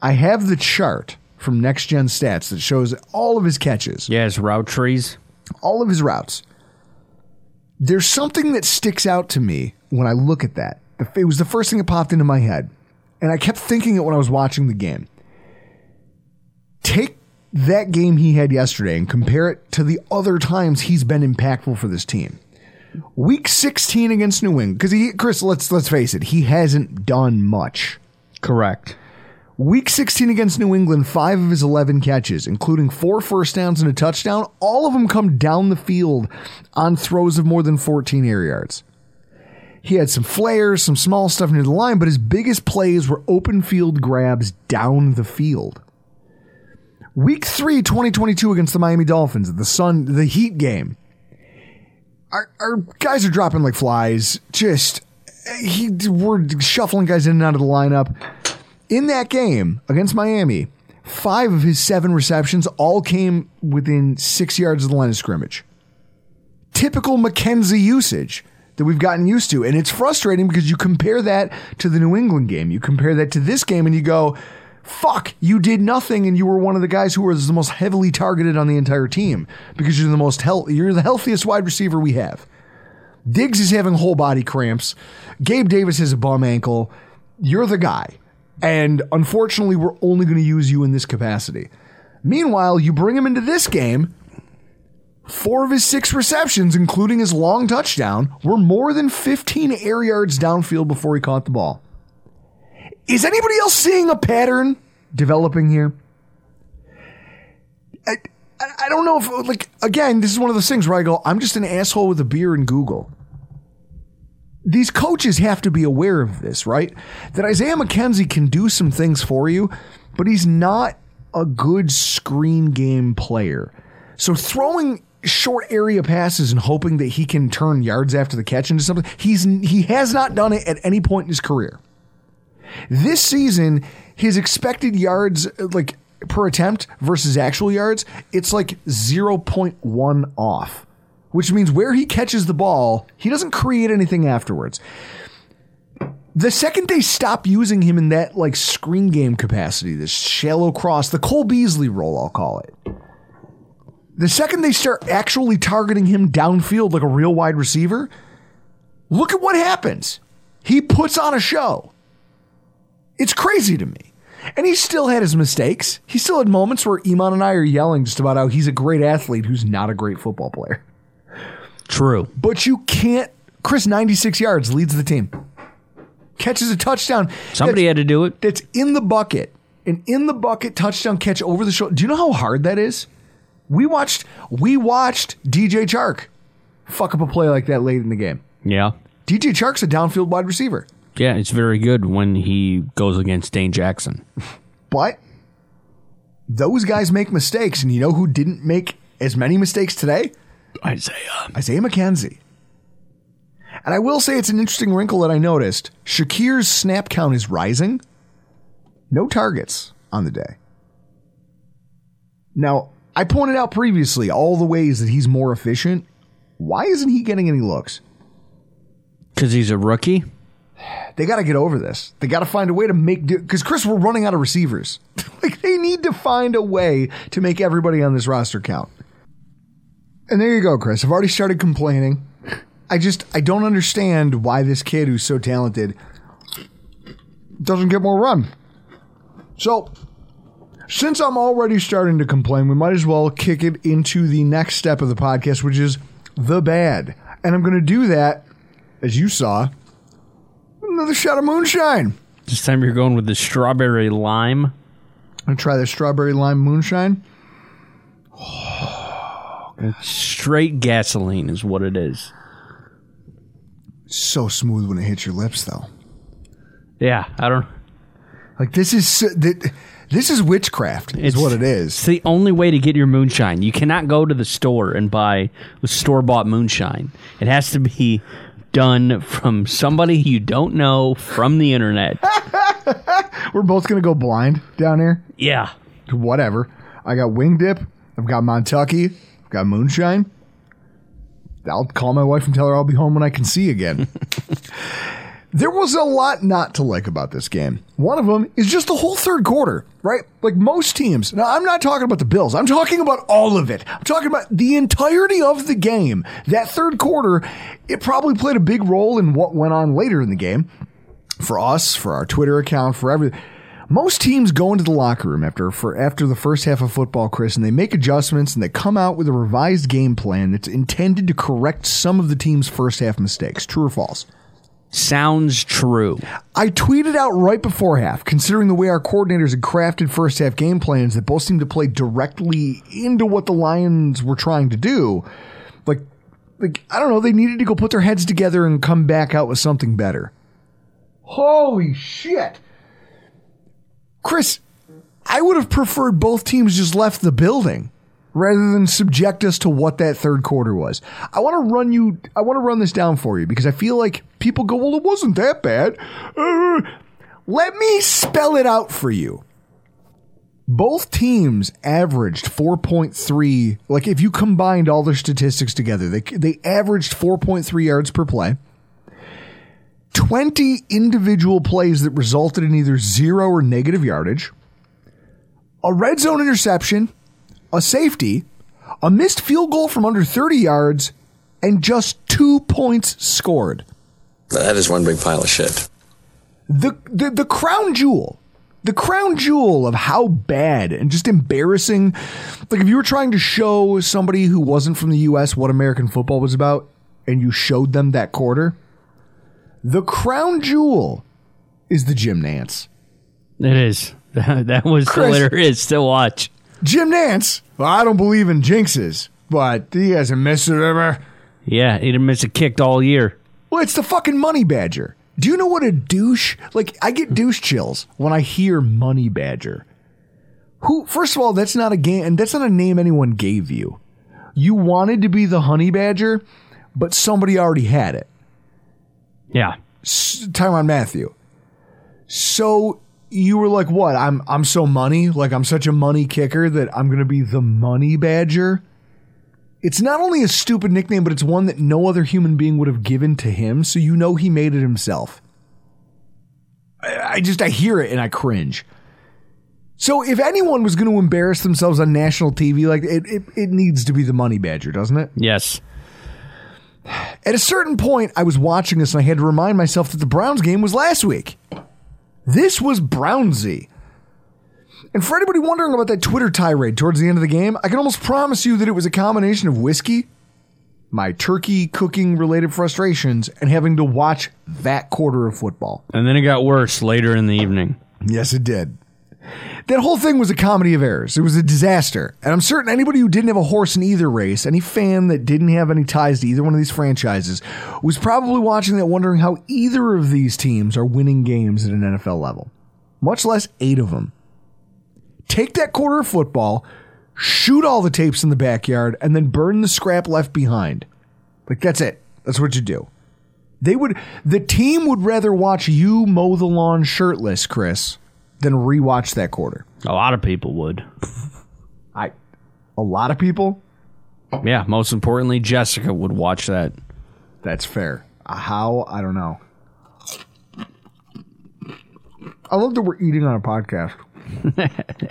I have the chart from Next Gen Stats that shows all of his catches. Yeah, his route trees. All of his routes. There's something that sticks out to me when I look at that. It was the first thing that popped into my head, and I kept thinking it when I was watching the game. Take that game he had yesterday and compare it to the other times he's been impactful for this team. Week 16 against New England, because Chris, let's face it, he hasn't done much. Correct. Week 16 against New England, 5 of his 11 catches, including 4 first downs and a touchdown, all of them come down the field on throws of more than 14 air yards. He had some flares, some small stuff near the line, but his biggest plays were open field grabs down the field. Week 3, 2022 against the Miami Dolphins, the Heat game. Our guys are dropping like flies. We're shuffling guys in and out of the lineup. In that game against Miami, 5 of his 7 receptions all came within 6 yards of the line of scrimmage. Typical McKenzie usage that we've gotten used to. And it's frustrating because you compare that to the New England game. You compare that to this game and you go, fuck, you did nothing. And you were one of the guys who was the most heavily targeted on the entire team because you're the most you're the healthiest wide receiver we have. Diggs is having whole body cramps. Gabe Davis has a bum ankle. You're the guy. And unfortunately, we're only going to use you in this capacity. Meanwhile, you bring him into this game. 4 of his 6 receptions, including his long touchdown, were more than 15 air yards downfield before he caught the ball. Is anybody else seeing a pattern developing here? I don't know if, like, again, this is one of those things where I go, I'm just an asshole with a beer and Google. These coaches have to be aware of this, right? That Isaiah McKenzie can do some things for you, but he's not a good screen game player. So throwing short area passes and hoping that he can turn yards after the catch into something, he has not done it at any point in his career. This season, his expected yards like per attempt versus actual yards, it's like 0.1 off, which means where he catches the ball, he doesn't create anything afterwards. The second they stop using him in that like screen game capacity, this shallow cross, the Cole Beasley roll, I'll call it. The second they start actually targeting him downfield like a real wide receiver, look at what happens. He puts on a show. It's crazy to me. And he still had his mistakes. He still had moments where Iman and I are yelling just about how he's a great athlete who's not a great football player. True. But you can't. Chris, 96 yards, leads the team. Catches a touchdown. Somebody had to do it. That's in the bucket. An in the bucket touchdown catch over the shoulder. Do you know how hard that is? We watched DJ Chark fuck up a play like that late in the game. Yeah. DJ Chark's a downfield wide receiver. Yeah, it's very good when he goes against Dane Jackson. But those guys make mistakes, and you know who didn't make as many mistakes today? Isaiah McKenzie. And I will say it's an interesting wrinkle that I noticed. Shakir's snap count is rising. No targets on the day. Now, I pointed out previously all the ways that he's more efficient. Why isn't he getting any looks? Because he's a rookie? They got to get over this. They got to find a way to make do. Because, Chris, we're running out of receivers. Like, they need to find a way to make everybody on this roster count. And there you go, Chris. I've already started complaining. I don't understand why this kid who's so talented doesn't get more run. So, since I'm already starting to complain, we might as well kick it into the next step of the podcast, which is the bad. And I'm going to do that, as you saw, another shot of moonshine. This time you're going with the strawberry lime. I'm going to try the strawberry lime moonshine. Oh, straight gasoline is what it is. So smooth when it hits your lips, though. Yeah, I don't... Like, this is... This is witchcraft, is what it is. It's the only way to get your moonshine. You cannot go to the store and buy store-bought moonshine. It has to be done from somebody you don't know from the internet. We're both going to go blind down here? Yeah. Whatever. I got Wing Dip. I've got Montucky. I've got moonshine. I'll call my wife and tell her I'll be home when I can see again. There was a lot not to like about this game. One of them is just the whole third quarter, right? Like most teams. Now, I'm not talking about the Bills. I'm talking about all of it. I'm talking about the entirety of the game. That third quarter, it probably played a big role in what went on later in the game. For us, for our Twitter account, for everything. Most teams go into the locker room after the first half of football, Chris, and they make adjustments and they come out with a revised game plan that's intended to correct some of the team's first half mistakes. True or false? Sounds true. I tweeted out right before half, considering the way our coordinators had crafted first half game plans that both seemed to play directly into what the Lions were trying to do. Like I don't know, they needed to go put their heads together and come back out with something better. Holy shit. Chris, I would have preferred both teams just left the building rather than subject us to what that third quarter was. I want to run this down for you because I feel like people go, well, it wasn't that bad. Let me spell it out for you. Both teams averaged 4.3. Like if you combined all their statistics together, they averaged 4.3 yards per play. 20 individual plays that resulted in either zero or negative yardage, a red zone interception, a safety, a missed field goal from under 30 yards, and just 2 points scored. That is one big pile of shit. The crown jewel. The crown jewel of how bad and just embarrassing. Like if you were trying to show somebody who wasn't from the U.S. what American football was about, and you showed them that quarter, the crown jewel is the Jim Nance. It is. That was Chris, still there is to watch. Jim Nance. Well, I don't believe in jinxes, but he hasn't missed it ever. Yeah, he didn't miss a kick all year. Well, it's the fucking Money Badger. Do you know what a douche? Like, I get douche chills when I hear Money Badger. Who? First of all, that's not a game, and that's not a name anyone gave you. You wanted to be the Honey Badger, but somebody already had it. Yeah. Tyrann Mathieu. So you were like, what? I'm so money. Like I'm such a money kicker that I'm going to be the Money Badger. It's not only a stupid nickname, but it's one that no other human being would have given to him. So, you know, he made it himself. I hear it and I cringe. So if anyone was going to embarrass themselves on national TV, like it needs to be the Money Badger, doesn't it? Yes. At a certain point, I was watching this and I had to remind myself that the Browns game was last week. This was Brownsy. And for anybody wondering about that Twitter tirade towards the end of the game, I can almost promise you that it was a combination of whiskey, my turkey cooking related frustrations, and having to watch that quarter of football. And then it got worse later in the evening. Yes, it did. That whole thing was a comedy of errors. It was a disaster. And I'm certain anybody who didn't have a horse in either race, any fan that didn't have any ties to either one of these franchises, was probably watching that wondering how either of these teams are winning games at an NFL level, much less eight of them. Take that quarter of football, shoot all the tapes in the backyard, and then burn the scrap left behind. Like, that's it. That's what you do. The team would rather watch you mow the lawn shirtless, Chris, than rewatch that quarter. A lot of people would. A lot of people? Yeah, most importantly, Jessica would watch that. That's fair. How? I don't know. I love that we're eating on a podcast.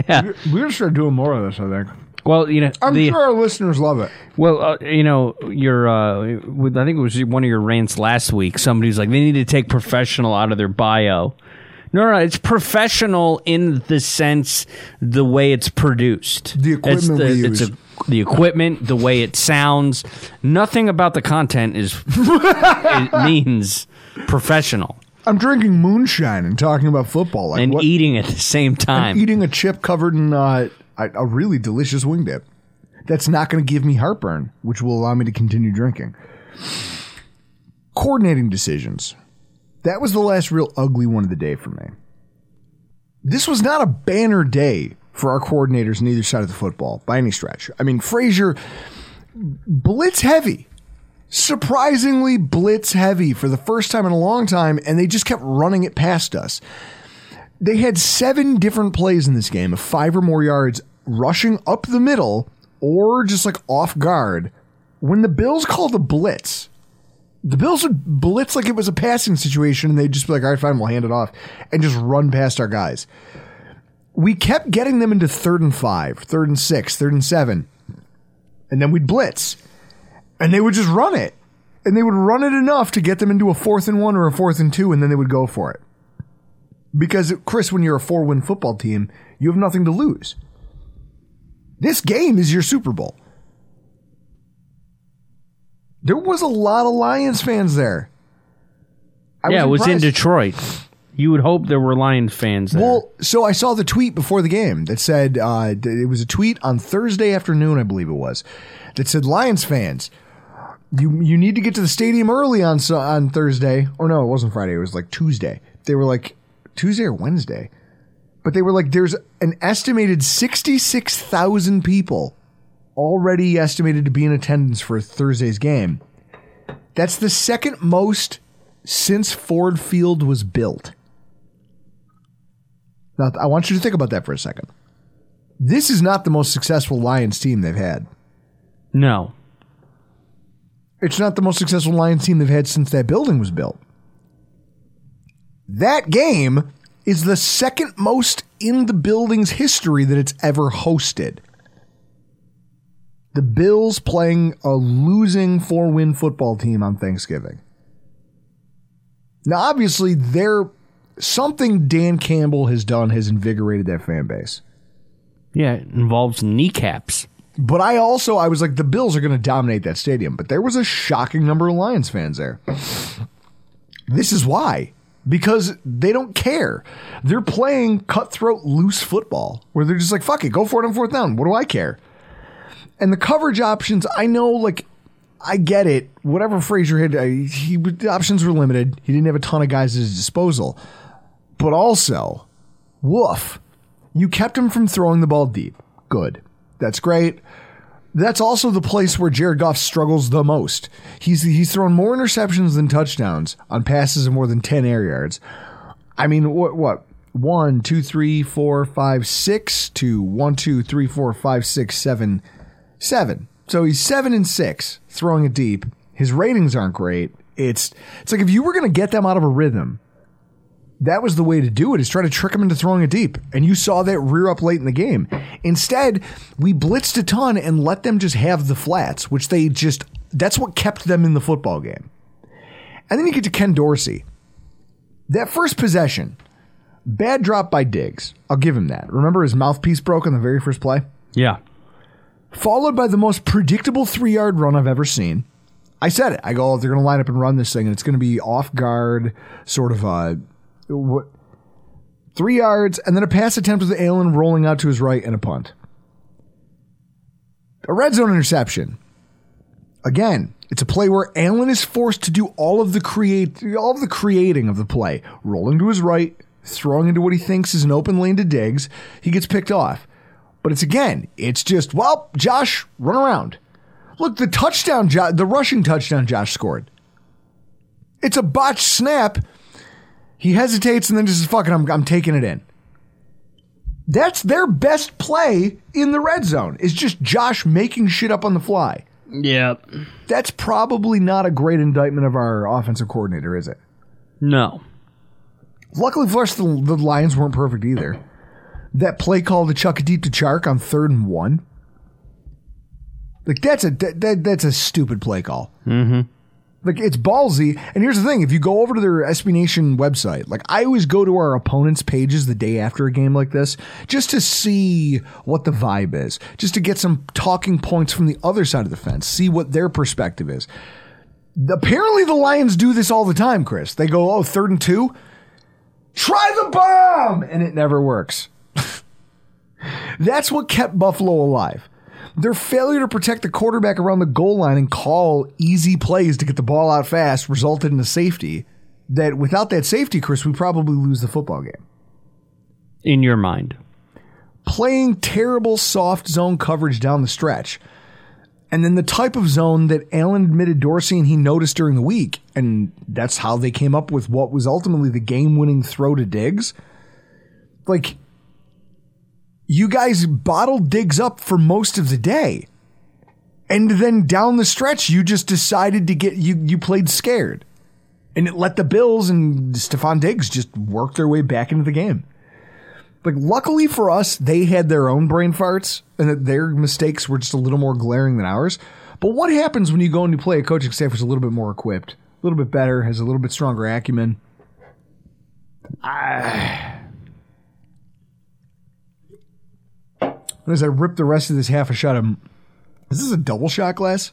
Yeah. We're going to start doing more of this, I think. Well, you know, I'm sure our listeners love it. Well, you know, I think it was one of your rants last week. Somebody's like, they need to take professional out of their bio. No, it's professional in the sense the way it's produced. The equipment we use. The equipment, the way it sounds. Nothing about the content is it means professional. I'm drinking moonshine and talking about football. Like, and what? Eating at the same time. I'm eating a chip covered in a really delicious wing dip. That's not going to give me heartburn, which will allow me to continue drinking. Coordinating decisions. That was the last real ugly one of the day for me. This was not a banner day for our coordinators on either side of the football by any stretch. I mean, Frazier, blitz heavy, surprisingly blitz heavy for the first time in a long time, and they just kept running it past us. They had 7 different plays in this game of 5 or more yards rushing up the middle or just like off guard when the Bills called a blitz. The Bills would blitz like it was a passing situation, and they'd just be like, all right, fine, we'll hand it off, and just run past our guys. We kept getting them into 3rd and 5, 3rd and 6, 3rd and 7, and then we'd blitz, and they would just run it, and they would run it enough to get them into a 4th and 1 or a 4th and 2, and then they would go for it. Because, Chris, when you're a 4-win football team, you have nothing to lose. This game is your Super Bowl. There was a lot of Lions fans there. It was in Detroit. You would hope there were Lions fans there. Well, so I saw the tweet before the game that said, it was a tweet on Thursday afternoon, I believe it was, that said, Lions fans, you need to get to the stadium early on Thursday. Or no, it wasn't Friday. It was like Tuesday. They were like, Tuesday or Wednesday. But they were like, there's an estimated 66,000 people already estimated to be in attendance for Thursday's game. That's the second most since Ford Field was built. Now, I want you to think about that for a second. This is not the most successful Lions team they've had. No. It's not the most successful Lions team they've had since that building was built. That game is the second most in the building's history that it's ever hosted. The Bills playing a losing 4-win football team on Thanksgiving. Now, obviously, something Dan Campbell has done has invigorated that fan base. Yeah, it involves kneecaps. But I was like, the Bills are going to dominate that stadium. But there was a shocking number of Lions fans there. This is why. Because they don't care. They're playing cutthroat, loose football where they're just like, fuck it, go for it on 4th down. What do I care? And the coverage options, I know, like, I get it. Whatever Frazier had, the options were limited. He didn't have a ton of guys at his disposal. But also, woof, you kept him from throwing the ball deep. Good. That's great. That's also the place where Jared Goff struggles the most. He's thrown more interceptions than touchdowns on passes of more than 10 air yards. I mean, what? 1, 2, 3, 4, 5, 6 to 1, 2, 3, 4, 5, 6, 7, 7. So he's 7-6 throwing it deep. His ratings aren't great. It's like if you were going to get them out of a rhythm, that was the way to do it, is try to trick them into throwing it deep. And you saw that rear up late in the game. Instead, we blitzed a ton and let them just have the flats, which that's what kept them in the football game. And then you get to Ken Dorsey. That first possession, bad drop by Diggs. I'll give him that. Remember his mouthpiece broke on the very first play? Yeah. Followed by the most predictable 3-yard run I've ever seen. I said it. I go, they're going to line up and run this thing, and it's going to be off guard, sort of a... 3 yards, and then a pass attempt with Allen rolling out to his right and a punt. A red zone interception. Again, it's a play where Allen is forced to do all of the creating of the play, rolling to his right, throwing into what he thinks is an open lane to Diggs. He gets picked off. But it's just, well, Josh, run around. Look, the rushing touchdown Josh scored. It's a botched snap. He hesitates and then just says, fuck it, I'm taking it in. That's their best play in the red zone. It's just Josh making shit up on the fly. Yeah. That's probably not a great indictment of our offensive coordinator, is it? No. Luckily for us, the Lions weren't perfect either. That play call to chuck it deep to Chark on 3rd and 1. Like, that's a stupid play call. Mm-hmm. Like, it's ballsy, and here's the thing. If you go over to their SB Nation website, like, I always go to our opponents' pages the day after a game like this just to see what the vibe is, just to get some talking points from the other side of the fence, see what their perspective is. Apparently, the Lions do this all the time, Chris. They go, 3rd and 2? Try the bomb! And it never works. That's what kept Buffalo alive. Their failure to protect the quarterback around the goal line and call easy plays to get the ball out fast resulted in a safety that without that safety, Chris, we probably lose the football game. In your mind. Playing terrible soft zone coverage down the stretch. And then the type of zone that Allen admitted Dorsey and he noticed during the week, and that's how they came up with what was ultimately the game-winning throw to Diggs. Like... you guys bottled Diggs up for most of the day. And then down the stretch, you just decided to get, you played scared. And it let the Bills and Stephon Diggs just work their way back into the game. Like, luckily for us, they had their own brain farts and that their mistakes were just a little more glaring than ours. But what happens when you go and you play a coaching staff who's a little bit more equipped, a little bit better, has a little bit stronger acumen? As I rip the rest of this half a shot of... Is this a double shot glass?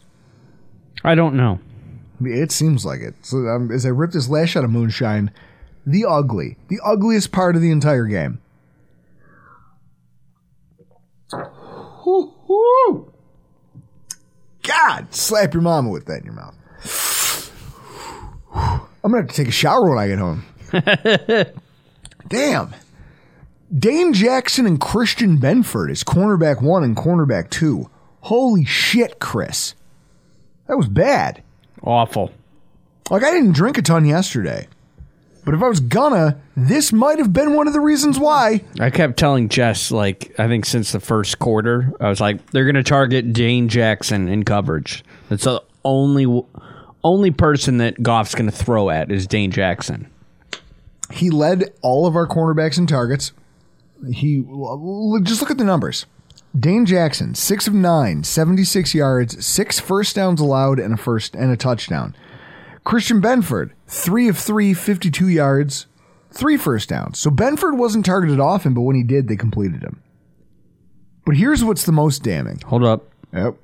I don't know. It seems like it. So as I rip this last shot of moonshine, the ugliest part of the entire game. Woo-hoo! God, slap your mama with that in your mouth. I'm going to have to take a shower when I get home. Damn. Dane Jackson and Christian Benford is cornerback one and cornerback two. Holy shit, Chris. That was bad. Awful. Like, I didn't drink a ton yesterday. But if I was gonna, this might have been one of the reasons why. I kept telling Jess, like, I think since the first quarter, I was like, they're going to target Dane Jackson in coverage. That's the only person that Goff's going to throw at is Dane Jackson. He led all of our cornerbacks in targets. Just look at the numbers. Dane Jackson, 6 of 9, 76 yards, 6 first downs allowed, and a touchdown. Christian Benford, 3 of 3, 52 yards, 3 first downs. So Benford wasn't targeted often, but when he did, they completed him. But here's what's the most damning. Hold up. Yep.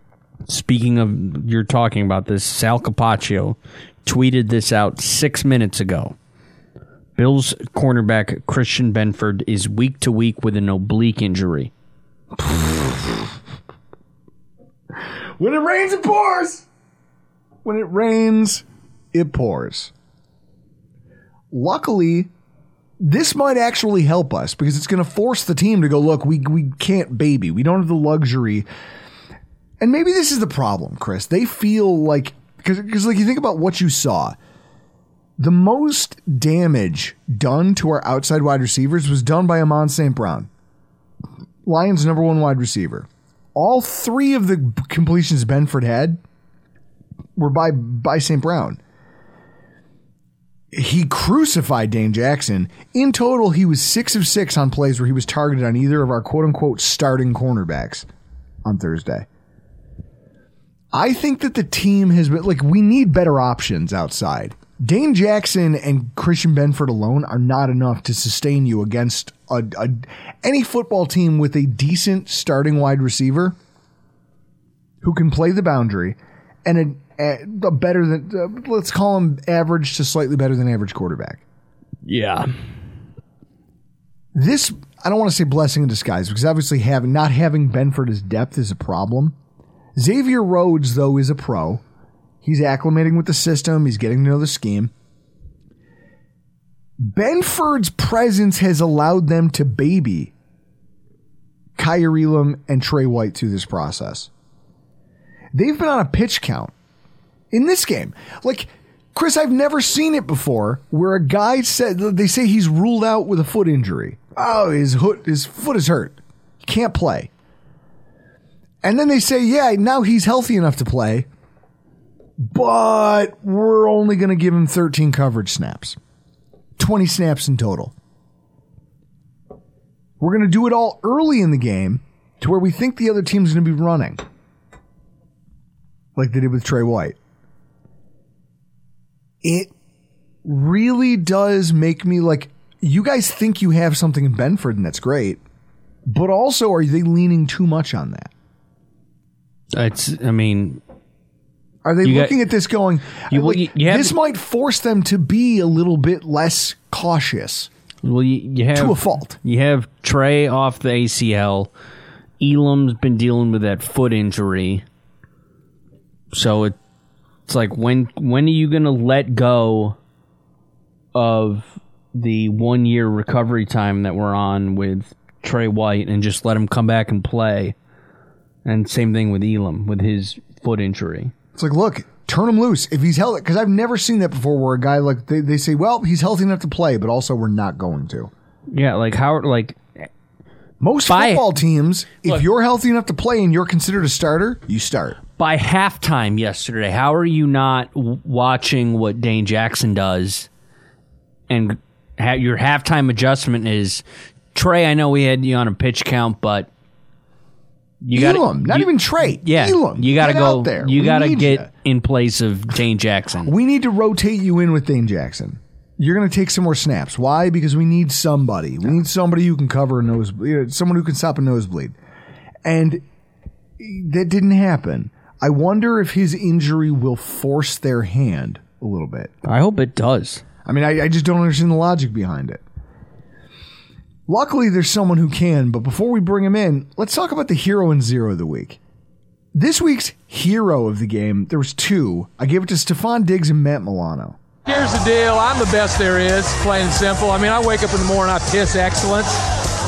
Speaking of, you're talking about this, Sal Capaccio tweeted this out 6 minutes ago. Bills cornerback Christian Benford is week to week with an oblique injury. When it rains, it pours. When it rains, it pours. Luckily, this might actually help us because it's going to force the team to go, look, we can't baby. We don't have the luxury. And maybe this is the problem, Chris. They feel like, because like you think about what you saw. The most damage done to our outside wide receivers was done by Amon St. Brown, Lions' number one wide receiver. All three of the completions Benford had were by St. Brown. He crucified Dane Jackson. In total, he was 6 of 6 on plays where he was targeted on either of our quote-unquote starting cornerbacks on Thursday. I think that the team has been, like, we need better options outside. Dane Jackson and Christian Benford alone are not enough to sustain you against any football team with a decent starting wide receiver who can play the boundary and a better than, let's call him average to slightly better than average quarterback. Yeah. This, I don't want to say blessing in disguise because obviously not having Benford as depth is a problem. Xavier Rhodes, though, is a pro. He's acclimating with the system. He's getting to know the scheme. Benford's presence has allowed them to baby Kaiir Elam and Trey White through this process. They've been on a pitch count in this game. Like, Chris, I've never seen it before where a guy said, they say he's ruled out with a foot injury. Oh, his foot is hurt. He can't play. And then they say, yeah, now he's healthy enough to play. But we're only going to give him 13 coverage snaps, 20 snaps in total. We're going to do it all early in the game to where we think the other team's going to be running, like they did with Trey White. It really does make me like, you guys think you have something in Benford, and that's great, but also are they leaning too much on that? Are they looking at this going, this might force them to be a little bit less cautious to a fault? You have Trey off the ACL. Elam's been dealing with that foot injury. So it's like, when are you going to let go of the 1 year recovery time that we're on with Trey White and just let him come back and play? And same thing with Elam with his foot injury. It's like, look, turn him loose if he's healthy, because I've never seen that before where a guy, like, they say, well, he's healthy enough to play, but also we're not going to. Yeah, like how, like most football teams, if you're healthy enough to play and you're considered a starter, you start. by halftime yesterday, how are you not watching what Dane Jackson does? And your halftime adjustment is, Trey, I know we had you on a pitch count, but you got Elam, not you, even Trey. Yeah, Elam, you got to go there. You got to get in place of Dane Jackson. We need to rotate you in with Dane Jackson. You're going to take some more snaps. Why? Because we need somebody. We need somebody who can cover a nosebleed, someone who can stop a nosebleed. And that didn't happen. I wonder if his injury will force their hand a little bit. I hope it does. I mean, I just don't understand the logic behind it. Luckily, there's someone who can, but before we bring him in, let's talk about the hero and zero of the week. This week's hero of the game, there was two. I gave it to Stephon Diggs and Matt Milano. Here's the deal. I'm the best there is, plain and simple. I mean, I wake up in the morning, I piss excellence,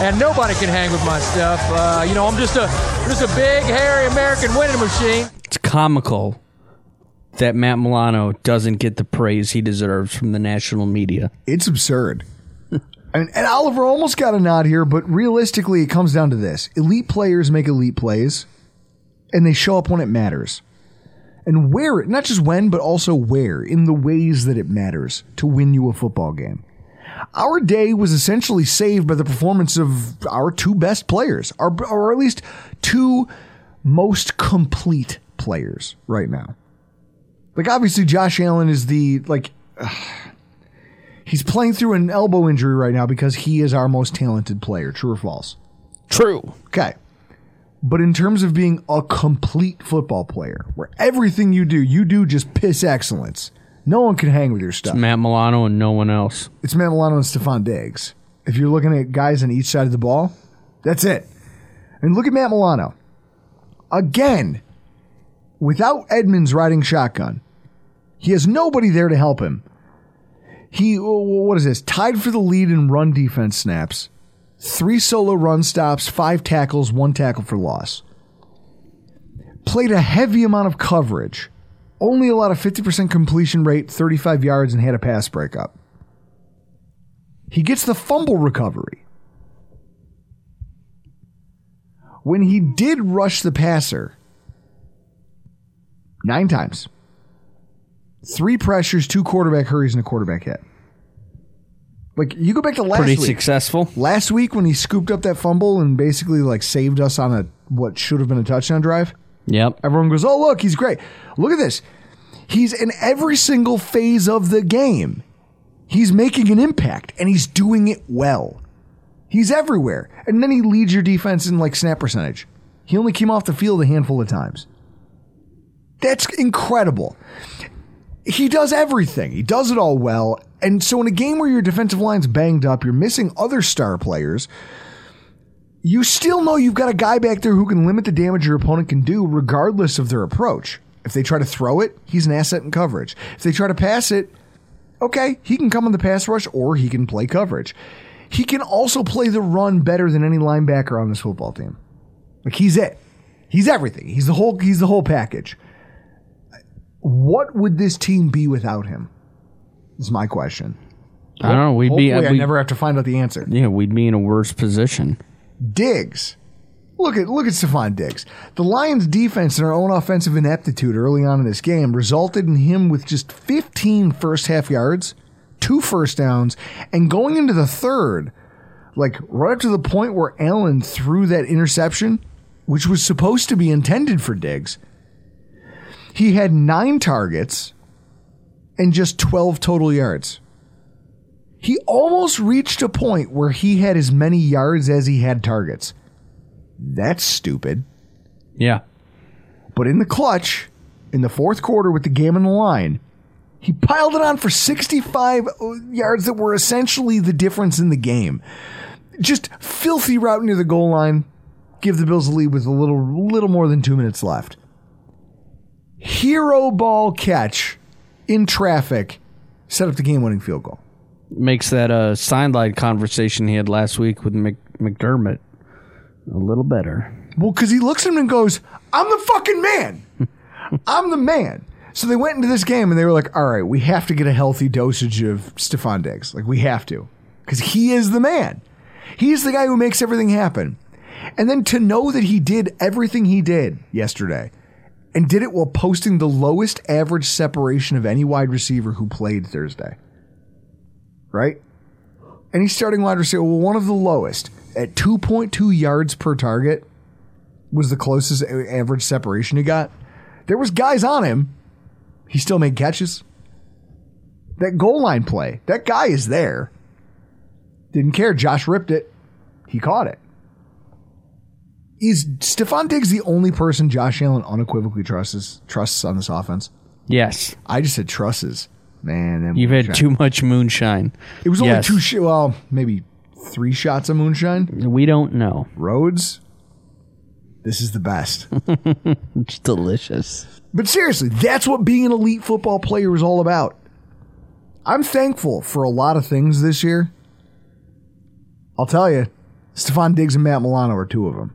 and nobody can hang with my stuff. You know, I'm just a big, hairy American winning machine. It's comical that Matt Milano doesn't get the praise he deserves from the national media. It's absurd. And Oliver almost got a nod here, but realistically, it comes down to this. Elite players make elite plays, and they show up when it matters. And where, not just when, but also where, in the ways that it matters to win you a football game. Our day was essentially saved by the performance of our two best players, or at least two most complete players right now. Like, obviously, Josh Allen is he's playing through an elbow injury right now because he is our most talented player. True or false? True. Okay. But in terms of being a complete football player, where everything you do just piss excellence. No one can hang with your stuff. It's Matt Milano and no one else. It's Matt Milano and Stephon Diggs. If you're looking at guys on each side of the ball, that's it. And look at Matt Milano. Again, without Edmonds riding shotgun, he has nobody there to help him. Tied for the lead in run defense snaps, 3 solo run stops, 5 tackles, 1 tackle for loss. Played a heavy amount of coverage, only allowed a 50% completion rate, 35 yards, and had a pass breakup. He gets the fumble recovery. When he did rush the passer, 9 times. 3 pressures, 2 quarterback hurries, and a quarterback hit. Like, you go back to last week. Pretty successful. Last week when he scooped up that fumble and basically, like, saved us on what should have been a touchdown drive. Yep. Everyone goes, oh, look, he's great. Look at this. He's in every single phase of the game. He's making an impact, and he's doing it well. He's everywhere. And then he leads your defense in, like, snap percentage. He only came off the field a handful of times. That's incredible. He does everything. He does it all well. And so in a game where your defensive line's banged up, you're missing other star players, you still know you've got a guy back there who can limit the damage your opponent can do regardless of their approach. If they try to throw it, he's an asset in coverage. If they try to pass it, okay, he can come in the pass rush or he can play coverage. He can also play the run better than any linebacker on this football team. Like, he's it. He's everything. He's the whole package. What would this team be without him? Is my question. I don't know. I never have to find out the answer. Yeah, we'd be in a worse position. Diggs. Look at Stephon Diggs. The Lions' defense and our own offensive ineptitude early on in this game resulted in him with just 15 first half yards, 2 first downs, and going into the third, like right up to the point where Allen threw that interception, which was supposed to be intended for Diggs. He had 9 targets and just 12 total yards. He almost reached a point where he had as many yards as he had targets. That's stupid. Yeah. But in the clutch, in the fourth quarter with the game on the line, he piled it on for 65 yards that were essentially the difference in the game. Just filthy route near the goal line. Give the Bills the lead with a little more than 2 minutes left. Hero ball catch in traffic, set up the game-winning field goal. Makes that sideline conversation he had last week with McDermott a little better. Well, because he looks at him and goes, I'm the fucking man. I'm the man. So they went into this game and they were like, all right, we have to get a healthy dosage of Stephon Diggs. Like, we have to. Because he is the man. He's the guy who makes everything happen. And then to know that he did everything he did yesterday and did it while posting the lowest average separation of any wide receiver who played Thursday. Right? Any starting wide receiver, well, one of the lowest at 2.2 yards per target was the closest average separation he got. There was guys on him. He still made catches. That goal line play, that guy is there. Didn't care. Josh ripped it. He caught it. Is Stephon Diggs the only person Josh Allen unequivocally trusts on this offense? Yes. I just said trusses. Man, you've had too much moonshine. It was only maybe three shots of moonshine. We don't know. Rhodes, this is the best. It's delicious. But seriously, that's what being an elite football player is all about. I'm thankful for a lot of things this year. I'll tell you, Stephon Diggs and Matt Milano are two of them.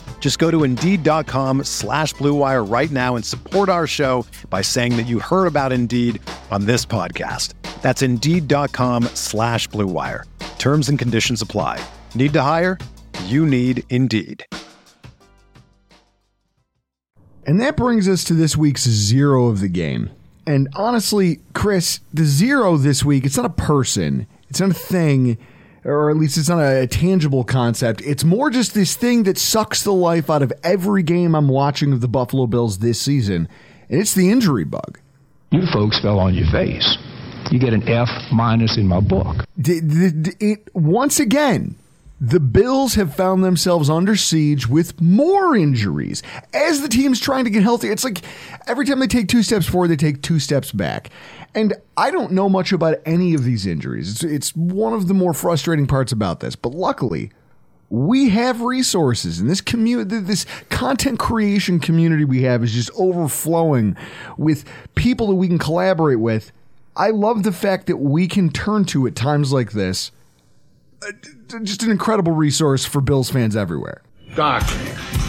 Just go to Indeed.com/Blue Wire right now and support our show by saying that you heard about Indeed on this podcast. That's Indeed.com/Blue Wire. Terms and conditions apply. Need to hire? You need Indeed. And that brings us to this week's zero of the game. And honestly, Chris, the zero this week, it's not a person. It's not a thing. Or at least it's not a tangible concept. It's more just this thing that sucks the life out of every game I'm watching of the Buffalo Bills this season, and it's the injury bug. You folks fell on your face. You get an F- in my book. Once again, the Bills have found themselves under siege with more injuries. As the team's trying to get healthy, it's like every time they take two steps forward, they take two steps back. And I don't know much about any of these injuries. It's one of the more frustrating parts about this. But luckily, we have resources. And this content creation community we have is just overflowing with people that we can collaborate with. I love the fact that we can turn to at times like this. Just an incredible resource for Bills fans everywhere. Doc,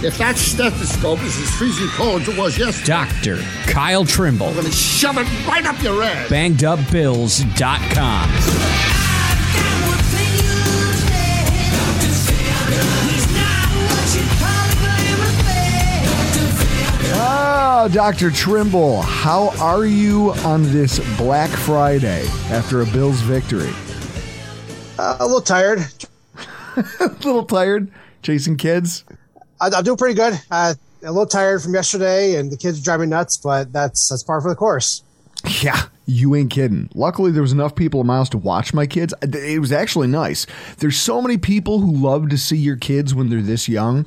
if that stethoscope is as freezing cold as it was yesterday. Dr. Kyle Trimble. I'm going to shove it right up your ass. BangedUpBills.com. Oh, Dr. Trimble, how are you on this Black Friday after a Bills victory? A little tired. Chasing kids? I'm doing pretty good. A little tired from yesterday, and the kids are driving nuts, but that's par for the course. Yeah, you ain't kidding. Luckily, there was enough people in my house to watch my kids. It was actually nice. There's so many people who love to see your kids when they're this young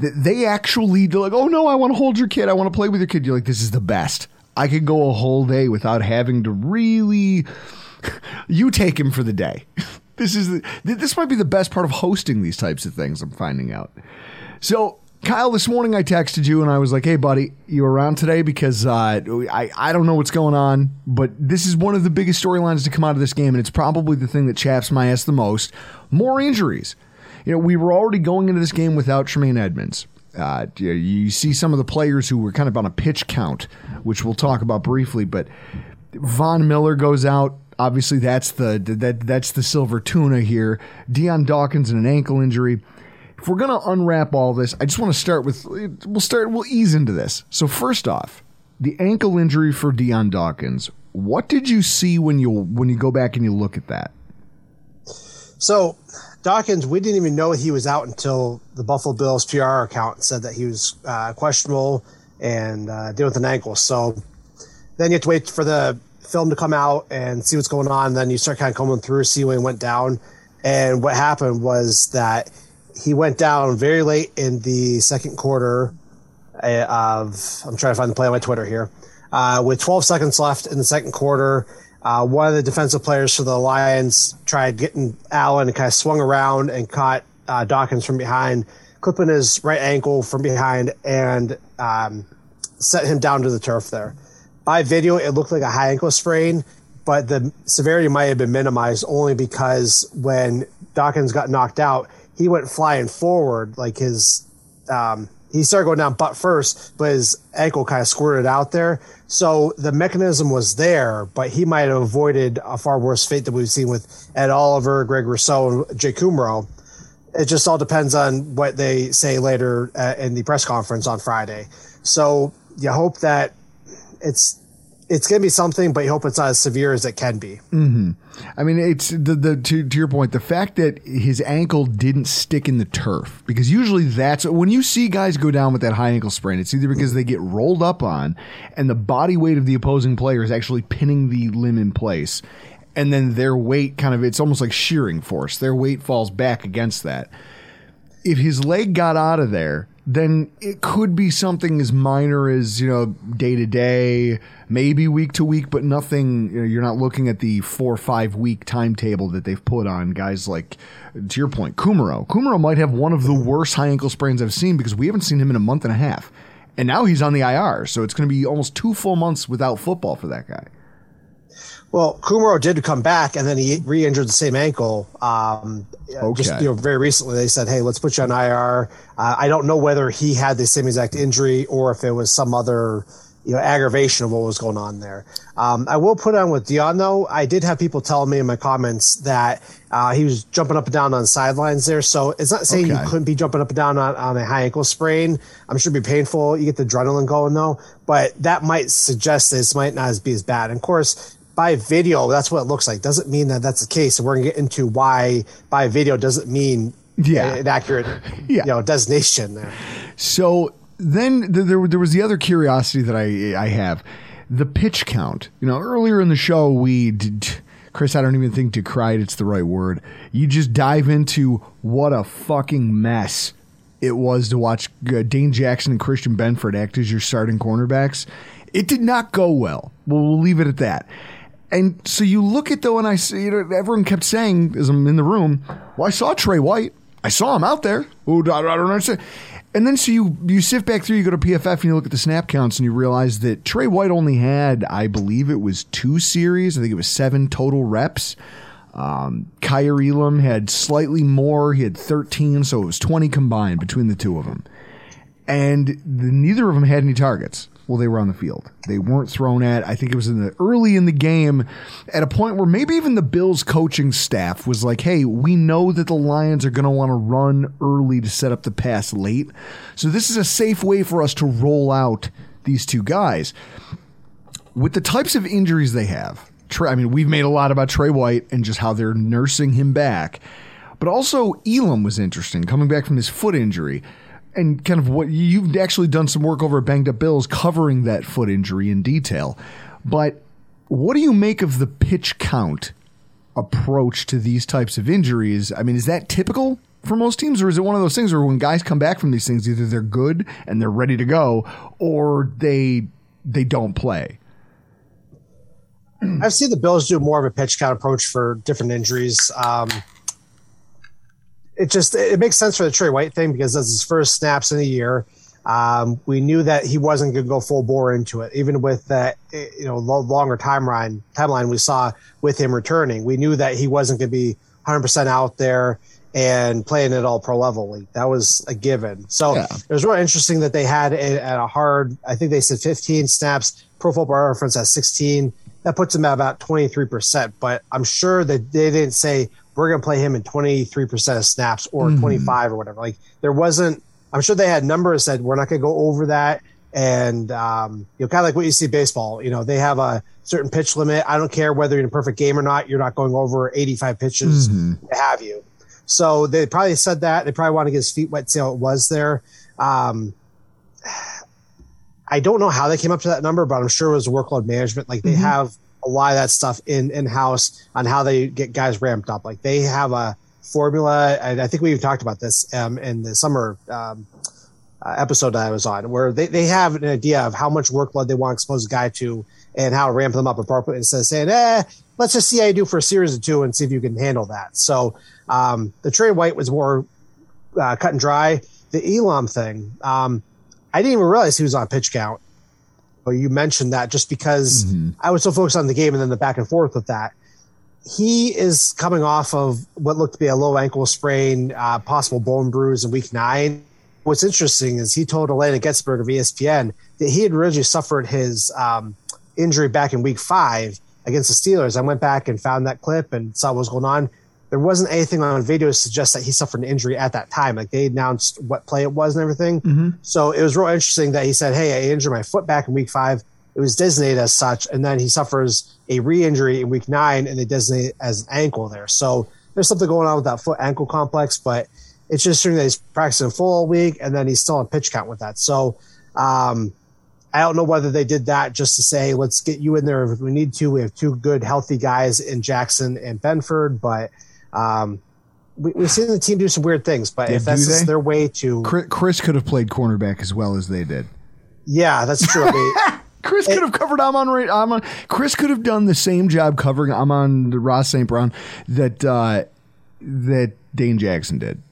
that they actually do like, oh, no, I want to hold your kid. I want to play with your kid. You're like, this is the best. I could go a whole day without having to really – you take him for the day. This might be the best part of hosting these types of things, I'm finding out. So, Kyle, this morning I texted you and I was like, hey, buddy, you around today? Because I don't know what's going on, but this is one of the biggest storylines to come out of this game, and it's probably the thing that chaps my ass the most. More injuries. You know, we were already going into this game without Tremaine Edmonds. You see some of the players who were kind of on a pitch count, which we'll talk about briefly, but Von Miller goes out. Obviously, that's the silver tuna here. Deion Dawkins and an ankle injury. If we're going to unwrap all this, I just want to start with we'll ease into this. So first off, the ankle injury for Deion Dawkins. What did you see when you go back and you look at that? So Dawkins, we didn't even know he was out until the Buffalo Bills PR account said that he was questionable and dealing with an ankle. So then you have to wait for the film to come out and see what's going on. Then you start kind of combing through, see when it went down. And what happened was that he went down very late in the second quarter of, I'm trying to find the play on my Twitter here, with 12 seconds left in the second quarter. One of the defensive players for the Lions tried getting Allen and kind of swung around and caught Dawkins from behind, clipping his right ankle from behind, and set him down to the turf there. By video, it looked like a high ankle sprain, but the severity might have been minimized only because when Dawkins got knocked out, he went flying forward. Like his, he started going down butt first, but his ankle kind of squirted out there. So the mechanism was there, but he might have avoided a far worse fate than we've seen with Ed Oliver, Greg Rousseau, and Jay Kumro. It just all depends on what they say later in the press conference on Friday. So you hope that it's going to be something, but you hope it's not as severe as it can be. Mm-hmm. I mean, it's to your point, the fact that his ankle didn't stick in the turf, because usually that's when you see guys go down with that high ankle sprain. It's either because they get rolled up on and the body weight of the opposing player is actually pinning the limb in place. And then their weight kind of, it's almost like shearing force. Their weight falls back against that. If his leg got out of there, then it could be something as minor as, you know, day to day, maybe week to week, but nothing, you know, you're not looking at the 4 or 5 week timetable that they've put on guys like, to your point, Kumro. Kumro might have one of the worst high ankle sprains I've seen, because we haven't seen him in a month and a half. And now he's on the IR. So it's going to be almost 2 full months without football for that guy. Well, Kumro did come back, and then he re-injured the same ankle. Okay. Just, you know, very recently, they said, "Hey, let's put you on IR." I don't know whether he had the same exact injury or if it was some other, you know, aggravation of what was going on there. I will put on with Deion though. I did have people telling me in my comments that he was jumping up and down on sidelines there. So it's not saying you couldn't be jumping up and down on a high ankle sprain. I'm sure it'd be painful. You get the adrenaline going though, but that might suggest this might not be as bad. And of course, by video, that's what it looks like. Doesn't mean that that's the case. We're going to get into why by video doesn't mean an accurate you know, designation there. So then there was the other curiosity that I have. The pitch count. You know, earlier in the show, we did, Chris, I don't even think decried it's the right word. You just dive into what a fucking mess it was to watch Dane Jackson and Christian Benford act as your starting cornerbacks. It did not go well. We'll leave it at that. And so you look at, though, and I see, you know, everyone kept saying, as I'm in the room, well, I saw Trey White. I saw him out there. Oh, I don't understand. And then so you sift back through, you go to PFF, and you look at the snap counts, and you realize that Trey White only had, I believe it was 2 series. I think it was 7 total reps. Kaiir Elam had slightly more. He had 13, so it was 20 combined between the two of them. And neither of them had any targets. Well, they were on the field. They weren't thrown at. I think it was early in the game, at a point where maybe even the Bills coaching staff was like, hey, we know that the Lions are going to want to run early to set up the pass late. So this is a safe way for us to roll out these two guys. With the types of injuries they have, I mean, we've made a lot about Trey White and just how they're nursing him back. But also Elam was interesting, coming back from his foot injury. And kind of what you've actually done some work over at Banged Up Bills covering that foot injury in detail. But what do you make of the pitch count approach to these types of injuries? I mean, is that typical for most teams, or is it one of those things where when guys come back from these things, either they're good and they're ready to go, or they don't play? I've seen the Bills do more of a pitch count approach for different injuries. It makes sense for the Trey White thing because that's his first snaps in a year. We knew that he wasn't going to go full bore into it, even with that longer timeline we saw with him returning. We knew that he wasn't going to be 100% out there and playing at all pro level league. That was a given. So it was really interesting that they had at a hard. I think they said 15 snaps. Pro Football Reference at 16. That puts him at about 23%. But I'm sure that they didn't say, we're going to play him in 23% of snaps or 25 or whatever. Like there wasn't, I'm sure they had numbers that said, we're not going to go over that. And, kind of like what you see baseball, they have a certain pitch limit. I don't care whether you're in a perfect game or not. You're not going over 85 pitches to have you. So they probably said that. They probably want to get his feet wet, see how it was there. I don't know how they came up to that number, but I'm sure it was workload management. Like they have a lot of that stuff in-house on how they get guys ramped up. Like they have a formula. I think we even talked about this in the summer episode that I was on, where they have an idea of how much workload they want to expose a guy to and how to ramp them up appropriately, instead of saying, let's just see how you do for a series or two and see if you can handle that. So the Trey White was more cut and dry. The Elam thing, I didn't even realize he was on pitch count. But you mentioned that just because I was so focused on the game and then the back and forth with that. He is coming off of what looked to be a low ankle sprain, possible bone bruise in week 9. What's interesting is he told Elena Getzberg of ESPN that he had originally suffered his injury back in week 5 against the Steelers. I went back and found that clip and saw what was going on. There wasn't anything on video to suggest that he suffered an injury at that time. Like, they announced what play it was and everything. So it was real interesting that he said, hey, I injured my foot back in week 5. It was designated as such. And then he suffers a re-injury in week 9 and they designate it as an ankle there. So there's something going on with that foot ankle complex, but it's just that he's practicing full all week and then he's still on pitch count with that. So I don't know whether they did that just to say, let's get you in there if we need to. We have two good, healthy guys in Jackson and Benford, but we've seen the team do some weird things, but if that's just their way to... Chris could have played cornerback as well as they did. Yeah, that's true. Chris could have covered Amon. Chris could have done the same job covering Amon St. Brown that Dane Jackson did.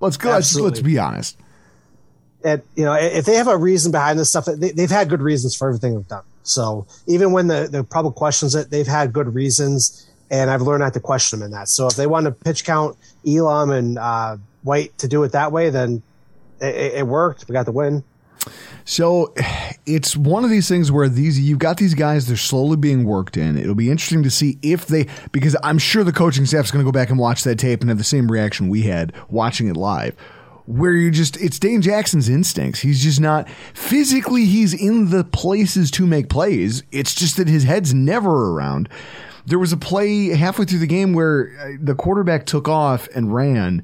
Let's go. Let's be honest. And, you know, if they have a reason behind this stuff, they've had good reasons for everything they've done. So even when the public questions it, they've had good reasons. And I've learned not to question them in that. So if they want to pitch count Elam and White to do it that way, then it worked. We got the win. So it's one of these things where you've got these guys, they're slowly being worked in. It'll be interesting to see if they, because I'm sure the coaching staff is going to go back and watch that tape and have the same reaction we had watching it live, where it's Dane Jackson's instincts. He's just not physically, he's in the places to make plays. It's just that his head's never around. There was a play halfway through the game where the quarterback took off and ran,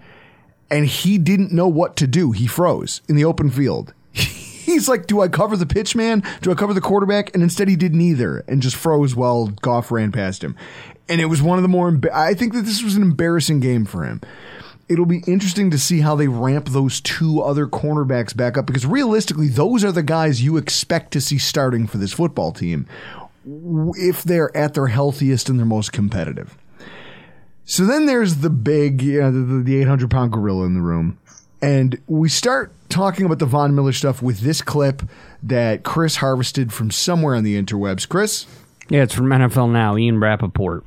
and he didn't know what to do. He froze in the open field. He's like, do I cover the pitch man? Do I cover the quarterback? And instead he didn't either and just froze while Goff ran past him. And it was one of the more I think that this was an embarrassing game for him. It'll be interesting to see how they ramp those two other cornerbacks back up, because realistically, those are the guys you expect to see starting for this football team if they're at their healthiest and their most competitive. So then there's the big, the 800-pound gorilla in the room. And we start talking about the Von Miller stuff with this clip that Chris harvested from somewhere on the interwebs. Chris? Yeah, it's from NFL Now, Ian Rappaport.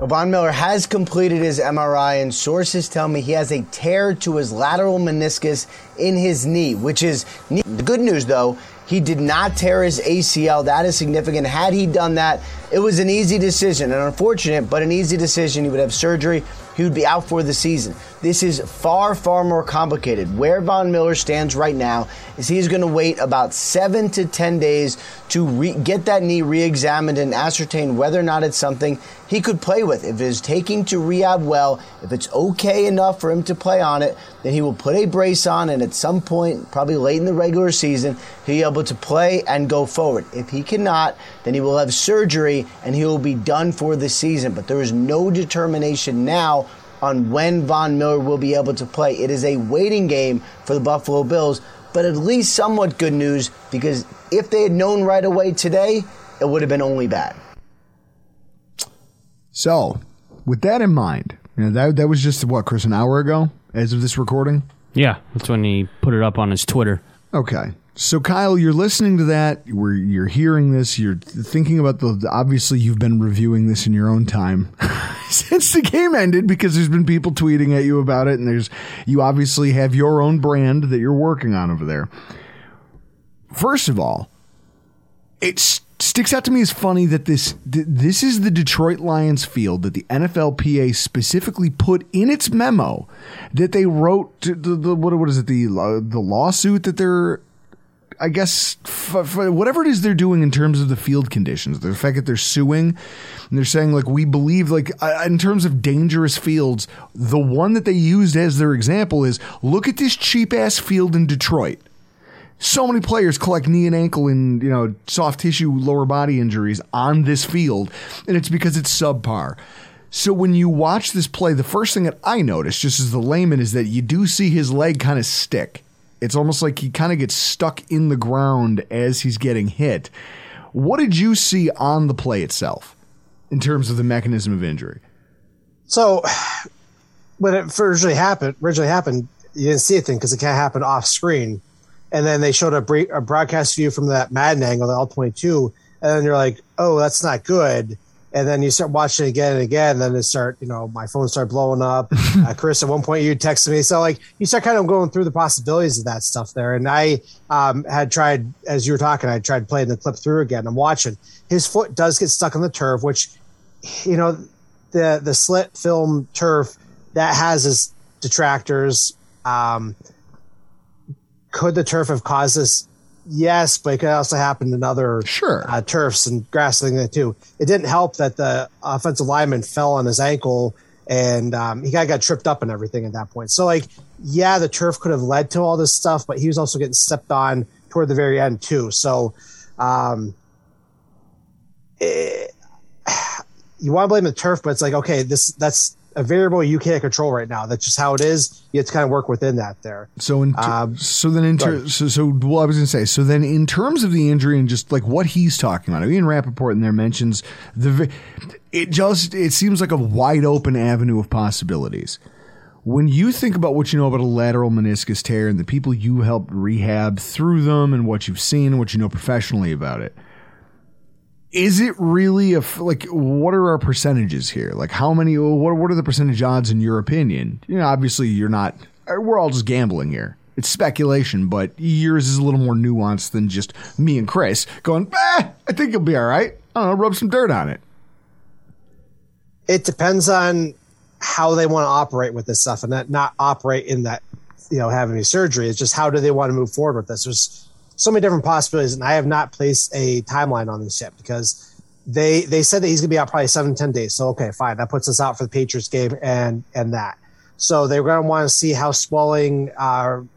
Von Miller has completed his MRI, and sources tell me he has a tear to his lateral meniscus in his knee, which is the good news, though. He did not tear his ACL. That is significant. Had he done that, it was an easy decision, an unfortunate, but an easy decision. He would have surgery. He would be out for the season. This is far, far more complicated. Where Von Miller stands right now is he's going to wait about 7 to 10 days to get that knee re-examined and ascertain whether or not it's something he could play with. If it is taking to rehab well, if it's okay enough for him to play on it, then he will put a brace on, and at some point, probably late in the regular season, he'll be able to play and go forward. If he cannot, then he will have surgery and he will be done for the season. But there is no determination now on when Von Miller will be able to play. It is a waiting game for the Buffalo Bills, but at least somewhat good news, because if they had known right away today, it would have been only bad. So, with that in mind, that was just, what, Chris, an hour ago as of this recording? Yeah, that's when he put it up on his Twitter. Okay. So, Kyle, you're listening to that. You're hearing this. You're thinking about obviously, you've been reviewing this in your own time since the game ended, because there's been people tweeting at you about it, and you obviously have your own brand that you're working on over there. First of all, it sticks out to me as funny that this is the Detroit Lions field that the NFLPA specifically put in its memo that they wrote to the lawsuit that they're, I guess, for whatever it is they're doing in terms of the field conditions, the fact that they're suing and they're saying, like, we believe, like, in terms of dangerous fields, the one that they used as their example is, look at this cheap ass field in Detroit. So many players collect knee and ankle and, soft tissue, lower body injuries on this field, and it's because it's subpar. So when you watch this play, the first thing that I noticed, just as the layman, is that you do see his leg kind of stick. It's almost like he kind of gets stuck in the ground as he's getting hit. What did you see on the play itself in terms of the mechanism of injury? So when it originally happened, you didn't see a thing because it can't happen off screen. And then they showed a broadcast view from that Madden angle, the All-22, and then you're like, oh, that's not good. And then you start watching it again and again. And then it start, my phone started blowing up. Chris, at one point you texted me. So you start kind of going through the possibilities of that stuff there. And I had tried, as you were talking, I tried playing the clip through again. I'm watching. His foot does get stuck on the turf, which, the slit film turf that has its detractors. Could the turf have caused this? Yes, but it could also happen in other turfs and grass and things too. It didn't help that the offensive lineman fell on his ankle and he got tripped up and everything at that point. So, the turf could have led to all this stuff, but he was also getting stepped on toward the very end too. So, you want to blame the turf, but it's that's a variable you can't control right now. That's just how it is. You have to kind of work within that there. So then in terms of the injury and just what he's talking about, Ian Rappaport in there mentions it seems like a wide open avenue of possibilities. When you think about what you know about a lateral meniscus tear and the people you helped rehab through them and what you've seen and what you know professionally about it, is it really what are our percentages here? What are the percentage odds in your opinion? Obviously we're all just gambling here. It's speculation, but yours is a little more nuanced than just me and Chris going, I think it'll be all right. I don't know, rub some dirt on it. It depends on how they want to operate with this stuff and not operate in that, having any surgery. It's just how do they want to move forward with this? There's so many different possibilities, and I have not placed a timeline on this yet because they said that he's going to be out probably 7 to 10 days. So, okay, fine. That puts us out for the Patriots game and that. So they're going to want to see how swelling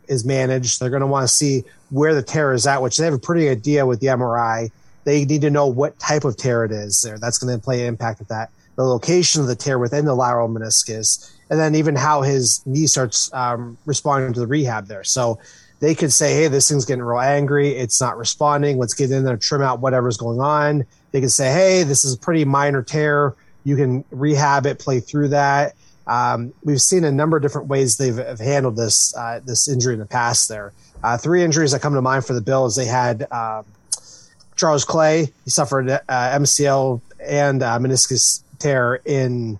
is managed. They're going to want to see where the tear is at, which they have a pretty idea with the MRI. They need to know what type of tear it is there. That's going to play an impact with that. The location of the tear within the lateral meniscus, and then even how his knee starts responding to the rehab there. So they could say, hey, this thing's getting real angry. It's not responding. Let's get in there, trim out whatever's going on. They could say, hey, this is a pretty minor tear. You can rehab it, play through that. We've seen a number of different ways they've handled this this injury in the past there. Three injuries that come to mind for the Bills. They had Charles Clay. He suffered MCL and meniscus tear in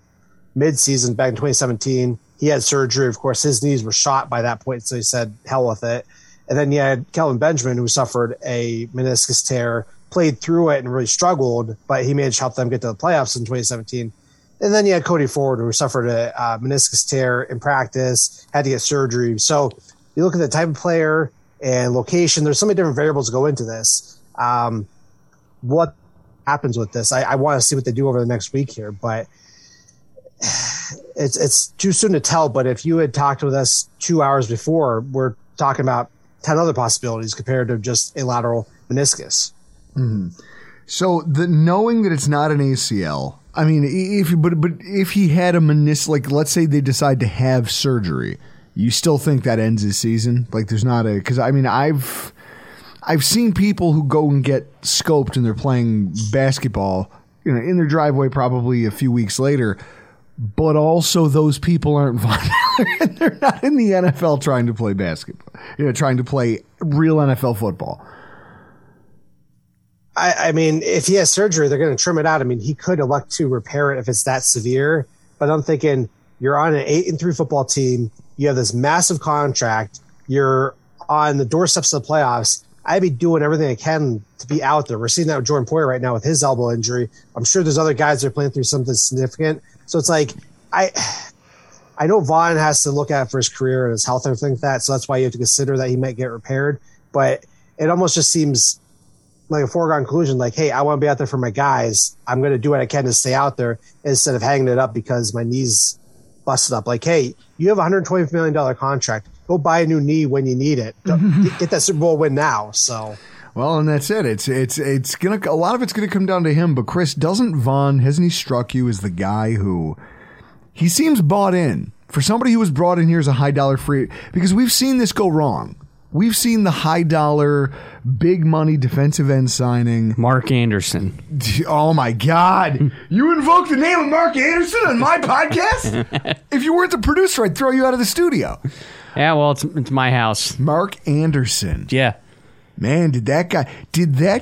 midseason back in 2017. He had surgery. Of course, his knees were shot by that point, so he said, hell with it. And then you had Kelvin Benjamin, who suffered a meniscus tear, played through it and really struggled, but he managed to help them get to the playoffs in 2017. And then you had Cody Ford, who suffered a meniscus tear in practice, had to get surgery. So you look at the type of player and location. There's so many different variables that go into this. What happens with this? I want to see what they do over the next week here, but it's too soon to tell. But if you had talked with us 2 hours before, we're talking about 10 other possibilities compared to just a lateral meniscus. Mm-hmm. So knowing that it's not an ACL, I mean, but if he had a meniscus, let's say they decide to have surgery, you still think that ends his season? There's not a, because I mean, I've seen people who go and get scoped and they're playing basketball, in their driveway probably a few weeks later. But also those people aren't Von Miller and they're not in the NFL trying to play basketball, trying to play real NFL football. I mean, if he has surgery, they're going to trim it out. I mean, he could elect to repair it if it's that severe. But I'm thinking you're on an 8-3 football team. You have this massive contract. You're on the doorsteps of the playoffs. I'd be doing everything I can to be out there. We're seeing that with Jordan Poyer right now with his elbow injury. I'm sure there's other guys that are playing through something significant. So it's I know Vaughn has to look at it for his career and his health and everything like that. So that's why you have to consider that he might get repaired. But it almost just seems like a foregone conclusion. Hey, I want to be out there for my guys. I'm going to do what I can to stay out there instead of hanging it up because my knee's busted up. Hey, you have a $120 million contract. Go buy a new knee when you need it. Get that Super Bowl win now. So Well, and that's it. It's gonna, a lot of it's gonna come down to him. But Chris, hasn't he struck you as the guy who, he seems bought in for somebody who was brought in here as a high dollar free? Because we've seen this go wrong. We've seen the high dollar, big money defensive end signing. Mark Anderson. Oh, my God. You invoked the name of Mark Anderson on my podcast? If you weren't the producer, I'd throw you out of the studio. Yeah, well, it's my house. Mark Anderson. Yeah. Man, did that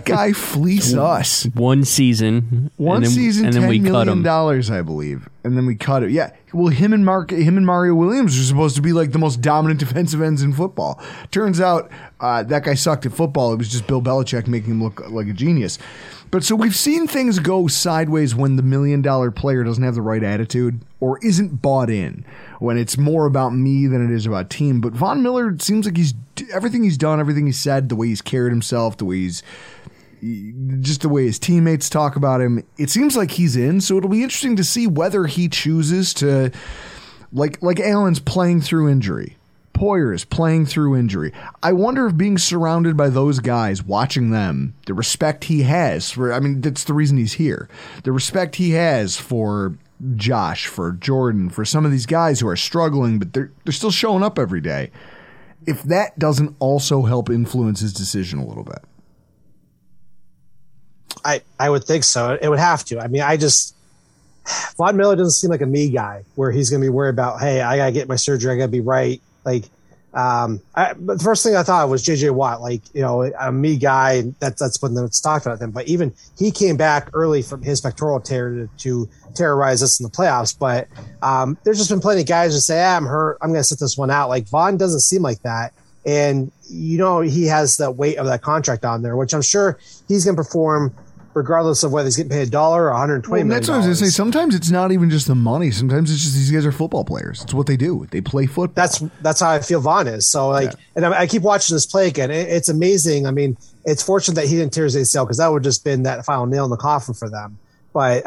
guy fleece us? One season, $10 million, I believe. And then we cut him. Yeah. Well, him and Mario Williams are supposed to be like the most dominant defensive ends in football. Turns out that guy sucked at football. It was just Bill Belichick making him look like a genius. But so we've seen things go sideways when the $1 million player doesn't have the right attitude or isn't bought in, when it's more about me than it is about team. But Von Miller seems like everything he's done, everything he's said, the way he's carried himself, the way his teammates talk about him, it seems like he's in. So it'll be interesting to see whether he chooses to, like Allen's playing through injury, Poyer is playing through injury. I wonder if being surrounded by those guys, watching them, the respect he has for, I mean, that's the reason he's here. The respect he has for Josh, for Jordan, for some of these guys who are struggling, but they're still showing up every day. If that doesn't also help influence his decision a little bit. I would think so. It would have to. I mean, Von Miller doesn't seem like a me guy where he's going to be worried about, hey, I got to get my surgery. I got to be right. Like, but the first thing I thought of was J.J. Watt, like, you know, a me guy. And that's when it's talked about them. But even he came back early from his pectoral tear to terrorize us in the playoffs. But there's just been plenty of guys who say, I'm hurt, I'm going to sit this one out. Like, Von doesn't seem like that. And, you know, he has that weight of that contract on there, which I'm sure he's going to perform regardless of whether he's getting paid $1 or $120 million. That's what I was going to say. Sometimes it's not even just the money. Sometimes it's just these guys are football players. It's what they do. They play football. That's how I feel Von is. So, like, yeah. And I keep watching this play again. It's amazing. I mean, it's fortunate that he didn't tear his ACL because that would just been that final nail in the coffin for them. But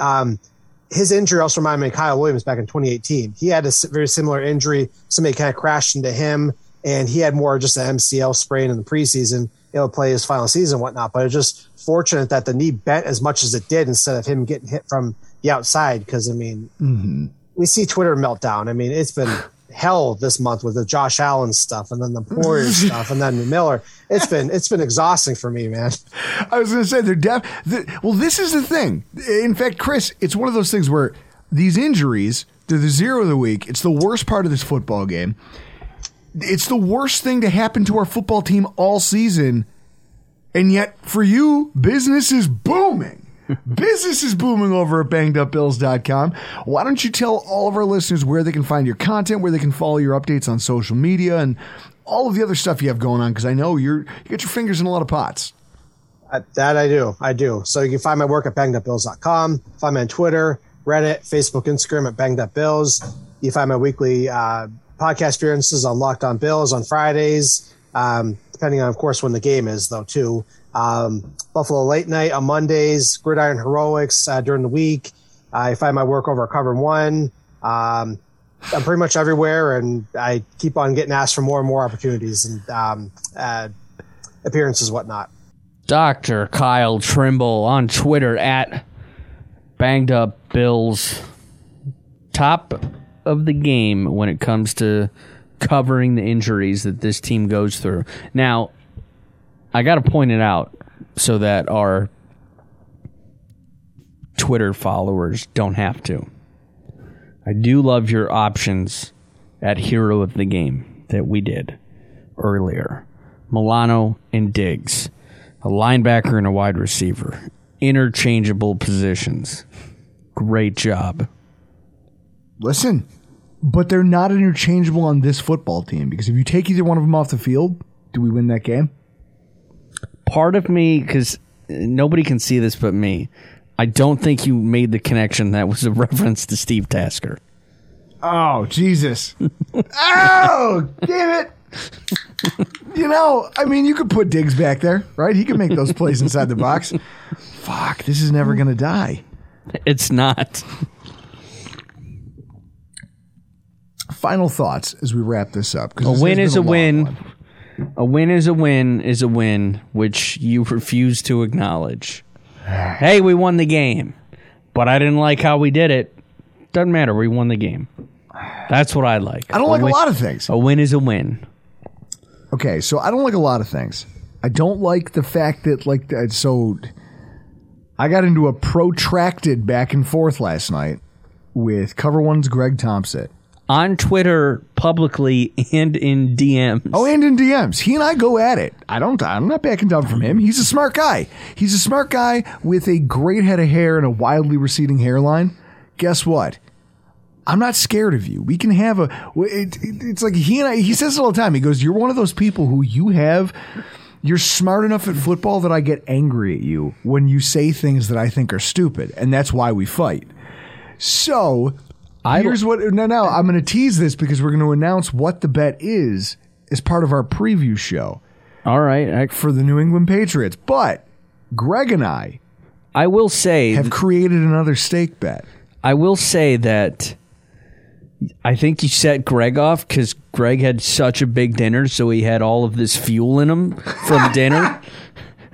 his injury also reminded me of Kyle Williams back in 2018. He had a very similar injury. Somebody kind of crashed into him, and he had more just an MCL sprain in the preseason. He'll play his final season and whatnot, but it's just fortunate that the knee bent as much as it did instead of him getting hit from the outside. Because, I mean, We see Twitter meltdown. I mean, it's been hell this month with the Josh Allen stuff and then the Poirier stuff and then the Miller. It's been exhausting for me, man. I was going to say, well, this is the thing. In fact, Chris, it's one of those things where these injuries, they're the zero of the week. It's the worst part of this football game. It's the worst thing to happen to our football team all season. And yet, for you, business is booming. Business is booming over at bangedupbills.com. Why don't you tell all of our listeners where they can find your content, where they can follow your updates on social media, and all of the other stuff you have going on? Because I know you get your fingers in a lot of pots. That I do. I do. So you can find my work at bangedupbills.com. Find me on Twitter, Reddit, Facebook, Instagram at bangedupbills. You find my weekly podcast appearances on Locked On Bills on Fridays, depending on, of course, when the game is, though, too. Buffalo Late Night on Mondays, Gridiron Heroics during the week. I find my work over at Cover One. I'm pretty much everywhere, and I keep on getting asked for more and more opportunities and appearances and whatnot. Dr. Kyle Trimble on Twitter at Banged Up Bills. Top of the game when it comes to covering the injuries that this team goes through. Now, I got to point it out so that our Twitter followers don't have to. I do love your options at Hero of the Game that we did earlier. Milano and Diggs, a linebacker and a wide receiver, interchangeable positions. Great job. Listen, but they're not interchangeable on this football team, because if you take either one of them off the field, do we win that game? Part of me, because nobody can see this but me, I don't think you made the connection that was a reference to Steve Tasker. Oh, Jesus. Oh, damn it. You know, I mean, you could put Diggs back there, right? He could make those plays inside the box. Fuck, this is never going to die. It's not. Final thoughts as we wrap this up. A win is a win. A win is a win is a win, which you refuse to acknowledge. Hey, we won the game, but I didn't like how we did it. Doesn't matter. We won the game. That's what I like. I don't like a lot of things. A win is a win. Okay, so I don't like a lot of things. I don't like the fact that, like, so I got into a protracted back and forth last night with Cover One's Greg Thompson. On Twitter, publicly, and in DMs. Oh, and in DMs. He and I go at it. I'm not backing down from him. He's a smart guy. He's a smart guy with a great head of hair and a wildly receding hairline. Guess what? I'm not scared of you. We can have a... It's like he and I... He says it all the time. He goes, you're one of those people who you have... You're smart enough at football that I get angry at you when you say things that I think are stupid. And that's why we fight. So... Here's what. No, I'm going to tease this because we're going to announce what the bet is as part of our preview show. All right, for the New England Patriots. But Greg and I will say, have created another stake bet. I will say that I think you set Greg off because Greg had such a big dinner, so he had all of this fuel in him from dinner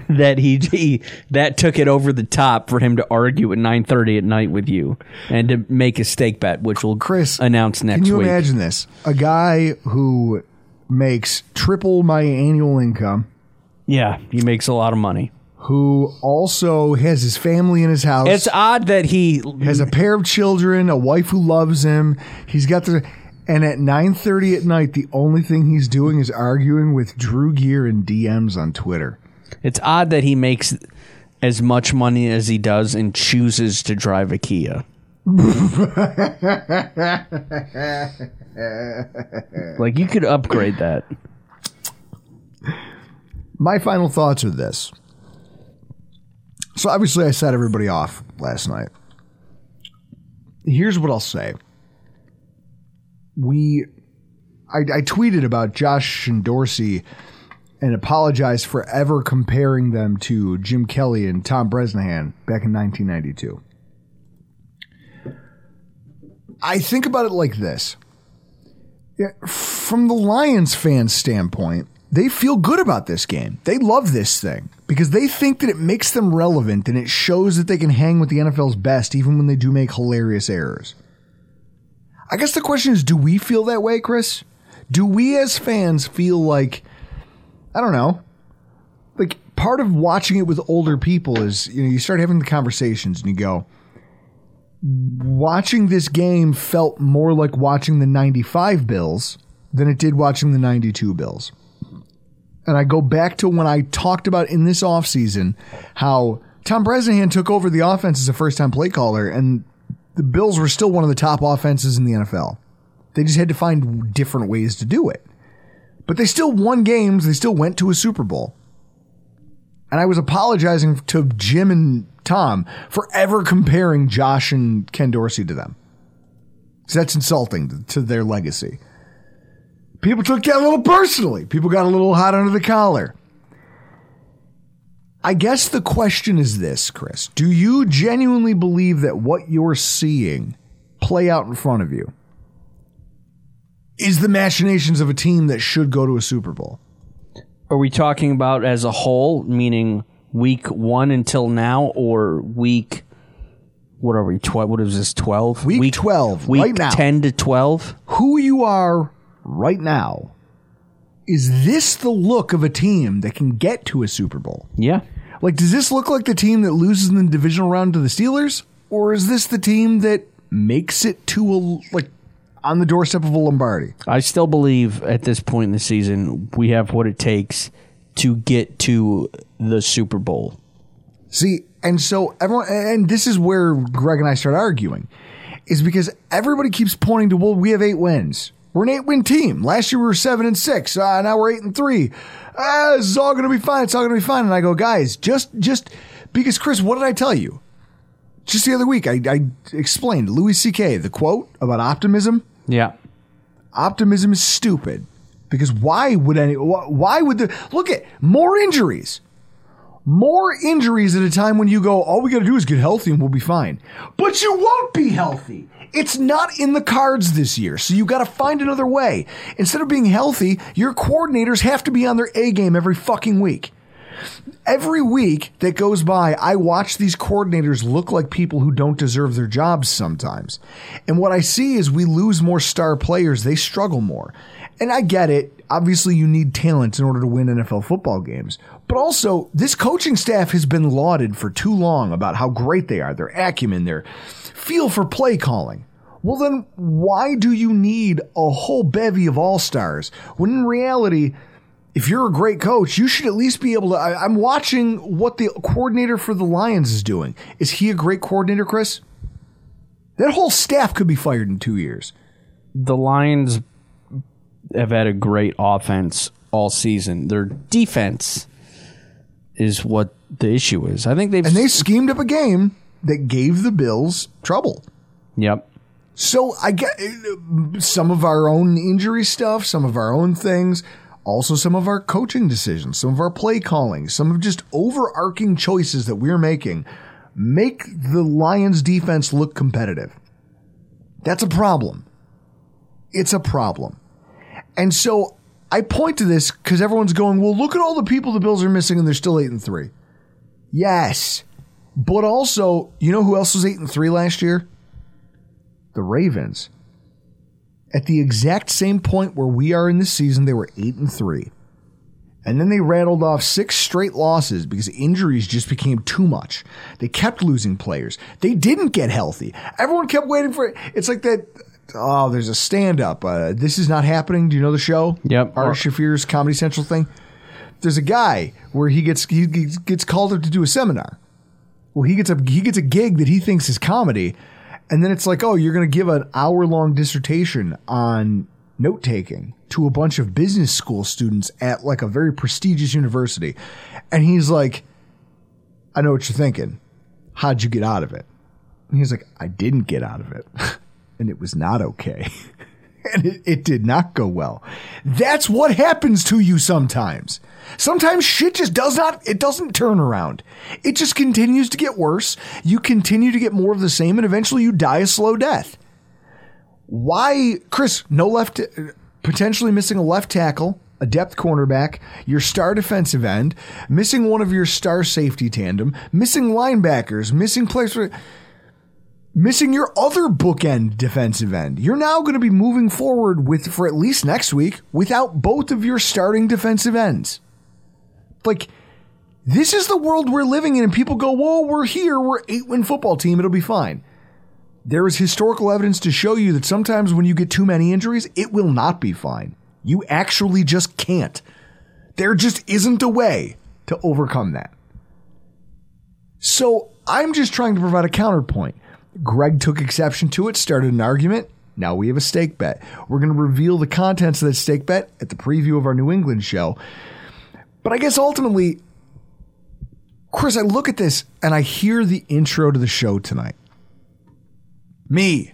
that he took it over the top for him to argue at 9:30 at night with you and to make a stake bet, which we'll announce next week. Can you imagine this? A guy who makes triple my annual income. Yeah, he makes a lot of money. Who also has his family in his house. It's odd that he has a pair of children, a wife who loves him. He's got the... And at 9:30 at night, the only thing he's doing is arguing with Drew Gear in DMs on Twitter. It's odd that he makes as much money as he does and chooses to drive a Kia. Like, you could upgrade that. My final thoughts are this. So, obviously, I set everybody off last night. Here's what I'll say. I tweeted about Josh and Dorsey and apologize for ever comparing them to Jim Kelly and Tom Bresnahan back in 1992. I think about it like this. From the Lions fan standpoint, they feel good about this game. They love this thing because they think that it makes them relevant and it shows that they can hang with the NFL's best even when they do make hilarious errors. I guess the question is, do we feel that way, Chris? Do we as fans feel like, I don't know, like part of watching it with older people is, you know, you start having the conversations and you go, watching this game felt more like watching the 95 Bills than it did watching the 92 Bills. And I go back to when I talked about in this offseason how Tom Bresnahan took over the offense as a first-time play caller and the Bills were still one of the top offenses in the NFL. They just had to find different ways to do it. But they still won games. They still went to a Super Bowl. And I was apologizing to Jim and Tom for ever comparing Josh and Ken Dorsey to them. So that's insulting to their legacy. People took that a little personally. People got a little hot under the collar. I guess the question is this, Chris. Do you genuinely believe that what you're seeing play out in front of you is the machinations of a team that should go to a Super Bowl? Are we talking about as a whole, meaning week one until now, or week, what are we, what is this, 12? Week 12, week right now. Week 10 to 12? Who you are right now, is this the look of a team that can get to a Super Bowl? Yeah. Like, does this look like the team that loses in the divisional round to the Steelers, or is this the team that makes it to a, like, on the doorstep of a Lombardi? I still believe at this point in the season we have what it takes to get to the Super Bowl. See, and so everyone, and this is where Greg and I start arguing, is because everybody keeps pointing to, well, we have 8 wins. We're an 8-win team. Last year we were 7-6. Now we're 8-3. This is all going to be fine. It's all going to be fine. And I go, guys, just because, Chris, what did I tell you? Just the other week, I explained Louis C.K., the quote about optimism. Yeah. Optimism is stupid because why would look at more injuries. more injuries at a time when you go, all we got to do is get healthy and we'll be fine. But you won't be healthy. It's not in the cards this year, so you got to find another way. Instead of being healthy, your coordinators have to be on their A game every fucking week. Every week that goes by, I watch these coordinators look like people who don't deserve their jobs sometimes. And what I see is we lose more star players. They struggle more. And I get it. Obviously, you need talent in order to win NFL football games. But also, this coaching staff has been lauded for too long about how great they are, their acumen, their feel for play calling. Well, then why do you need a whole bevy of all-stars when in reality, if you're a great coach, you should at least be able to... I'm watching what the coordinator for the Lions is doing. Is he a great coordinator, Chris? That whole staff could be fired in 2 years. The Lions have had a great offense all season. Their defense is what the issue is. I think they've... And they schemed up a game that gave the Bills trouble. Yep. So I get some of our own injury stuff, some of our own things... Also, some of our coaching decisions, some of our play calling, some of just overarching choices that we're making make the Lions defense look competitive. That's a problem. It's a problem. And so I point to this because everyone's going, well, look at all the people the Bills are missing and they're still 8-3. Yes. But also, you know who else was 8-3 last year? The Ravens. At the exact same point where we are in this season, they were 8-3. And then they rattled off 6 straight losses because injuries just became too much. They kept losing players. They didn't get healthy. Everyone kept waiting for it. It's like that, oh, there's a stand-up. This is not happening. Do you know the show? Yep. Ari Shafir's Comedy Central thing. There's a guy where he gets called up to do a seminar. Well, he gets a gig that he thinks is comedy. And then it's like, oh, you're going to give an hour-long dissertation on note-taking to a bunch of business school students at, like, a very prestigious university. And he's like, I know what you're thinking. How'd you get out of it? And he's like, I didn't get out of it. And it was not okay. And it did not go well. That's what happens to you sometimes. Sometimes shit just doesn't turn around. It just continues to get worse. You continue to get more of the same, and eventually you die a slow death. Why, Chris, potentially missing a left tackle, a depth cornerback, your star defensive end, missing one of your star safety tandem, missing linebackers, missing players for... Missing your other bookend defensive end. You're now going to be moving forward with, for at least next week, without both of your starting defensive ends. Like, this is the world we're living in, and people go, whoa, we're here, we're 8-win football team, it'll be fine. There is historical evidence to show you that sometimes when you get too many injuries, it will not be fine. You actually just can't. There just isn't a way to overcome that. So I'm just trying to provide a counterpoint. Greg took exception to it, started an argument. Now we have a stake bet. We're going to reveal the contents of that stake bet at the preview of our New England show. But I guess ultimately, Chris, I look at this and I hear the intro to the show tonight. Me,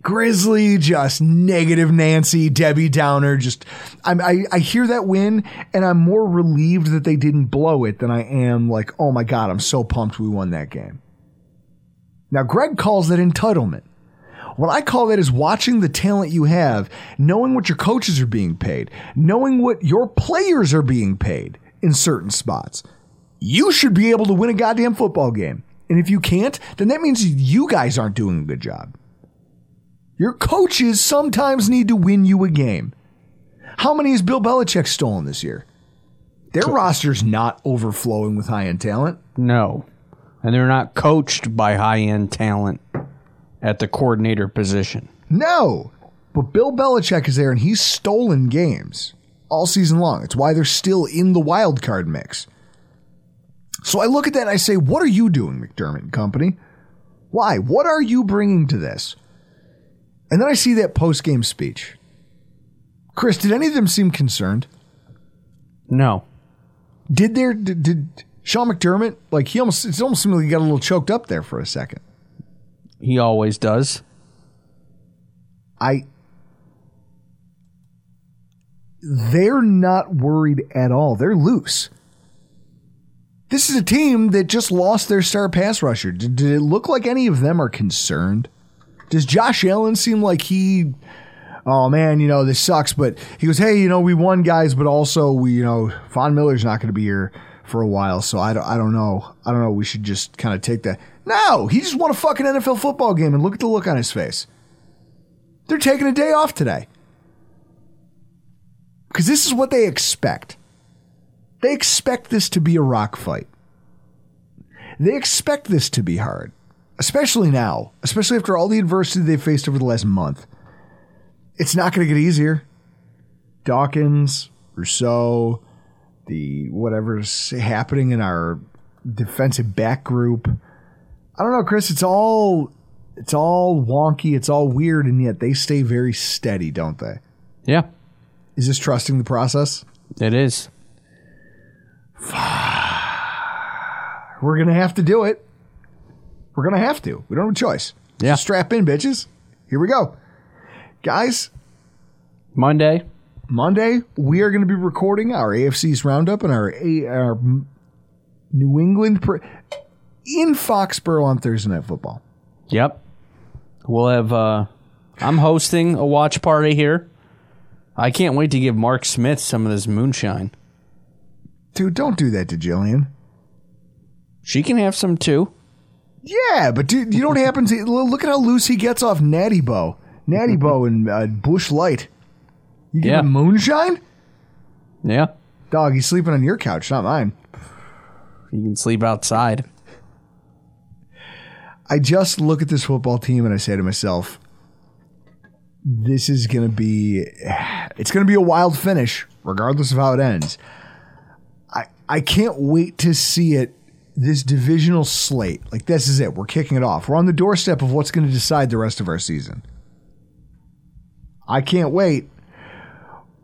Grizzly, just negative Nancy, Debbie Downer. I hear that win and I'm more relieved that they didn't blow it than I am like, oh my God, I'm so pumped we won that game. Now, Greg calls that entitlement. What I call that is watching the talent you have, knowing what your coaches are being paid, knowing what your players are being paid in certain spots. You should be able to win a goddamn football game. And if you can't, then that means you guys aren't doing a good job. Your coaches sometimes need to win you a game. How many has Bill Belichick stolen this year? Their roster's not overflowing with high-end talent. No. And they're not coached by high-end talent at the coordinator position. No, but Bill Belichick is there, and he's stolen games all season long. It's why they're still in the wild card mix. So I look at that, and I say, what are you doing, McDermott and company? Why? What are you bringing to this? And then I see that post-game speech. Chris, did any of them seem concerned? No. Did Sean McDermott, like it almost seemed like he got a little choked up there for a second. He always does. They're not worried at all. They're loose. This is a team that just lost their star pass rusher. Did it look like any of them are concerned? Does Josh Allen seem like he, oh man, you know, this sucks, but he goes, hey, you know, we won, guys, but also we, you know, Von Miller's not going to be here for a while, so I don't know. We should just kind of take that. No, he just won a fucking NFL football game, and look at the look on his face. They're taking a day off today. Because this is what they expect. They expect this to be a rock fight. They expect this to be hard, especially now, especially after all the adversity they've faced over the last month. It's not going to get easier. Dawkins, Rousseau, the whatever's happening in our defensive back group. I don't know, Chris. It's all wonky. It's all weird, and yet they stay very steady, don't they? Yeah. Is this trusting the process? It is. We're going to have to do it. We're going to have to. We don't have a choice. Yeah. So strap in, bitches. Here we go. Guys. Monday, we are going to be recording our AFC's Roundup and our New England in Foxborough on Thursday Night Football. Yep. We'll have, I'm hosting a watch party here. I can't wait to give Mark Smith some of this moonshine. Dude, don't do that to Jillian. She can have some too. Yeah, but dude, you know what happens? Look at how loose he gets off Natty Bo. Natty Bo and Bush Light. You give him moonshine? Yeah. Dog, he's sleeping on your couch, not mine. You can sleep outside. I just look at this football team and I say to myself, this is going to be, it's going to be a wild finish, regardless of how it ends. I can't wait to see it, this divisional slate. Like, this is it. We're kicking it off. We're on the doorstep of what's going to decide the rest of our season. I can't wait.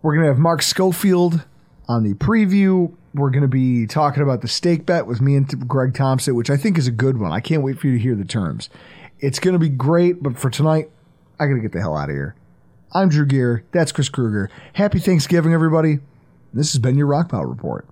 We're going to have Mark Schofield on the preview. We're going to be talking about the stake bet with me and Greg Thompson, which I think is a good one. I can't wait for you to hear the terms. It's going to be great, but for tonight, I got to get the hell out of here. I'm Drew Gear. That's Chris Krueger. Happy Thanksgiving, everybody. This has been your Rockpile Report.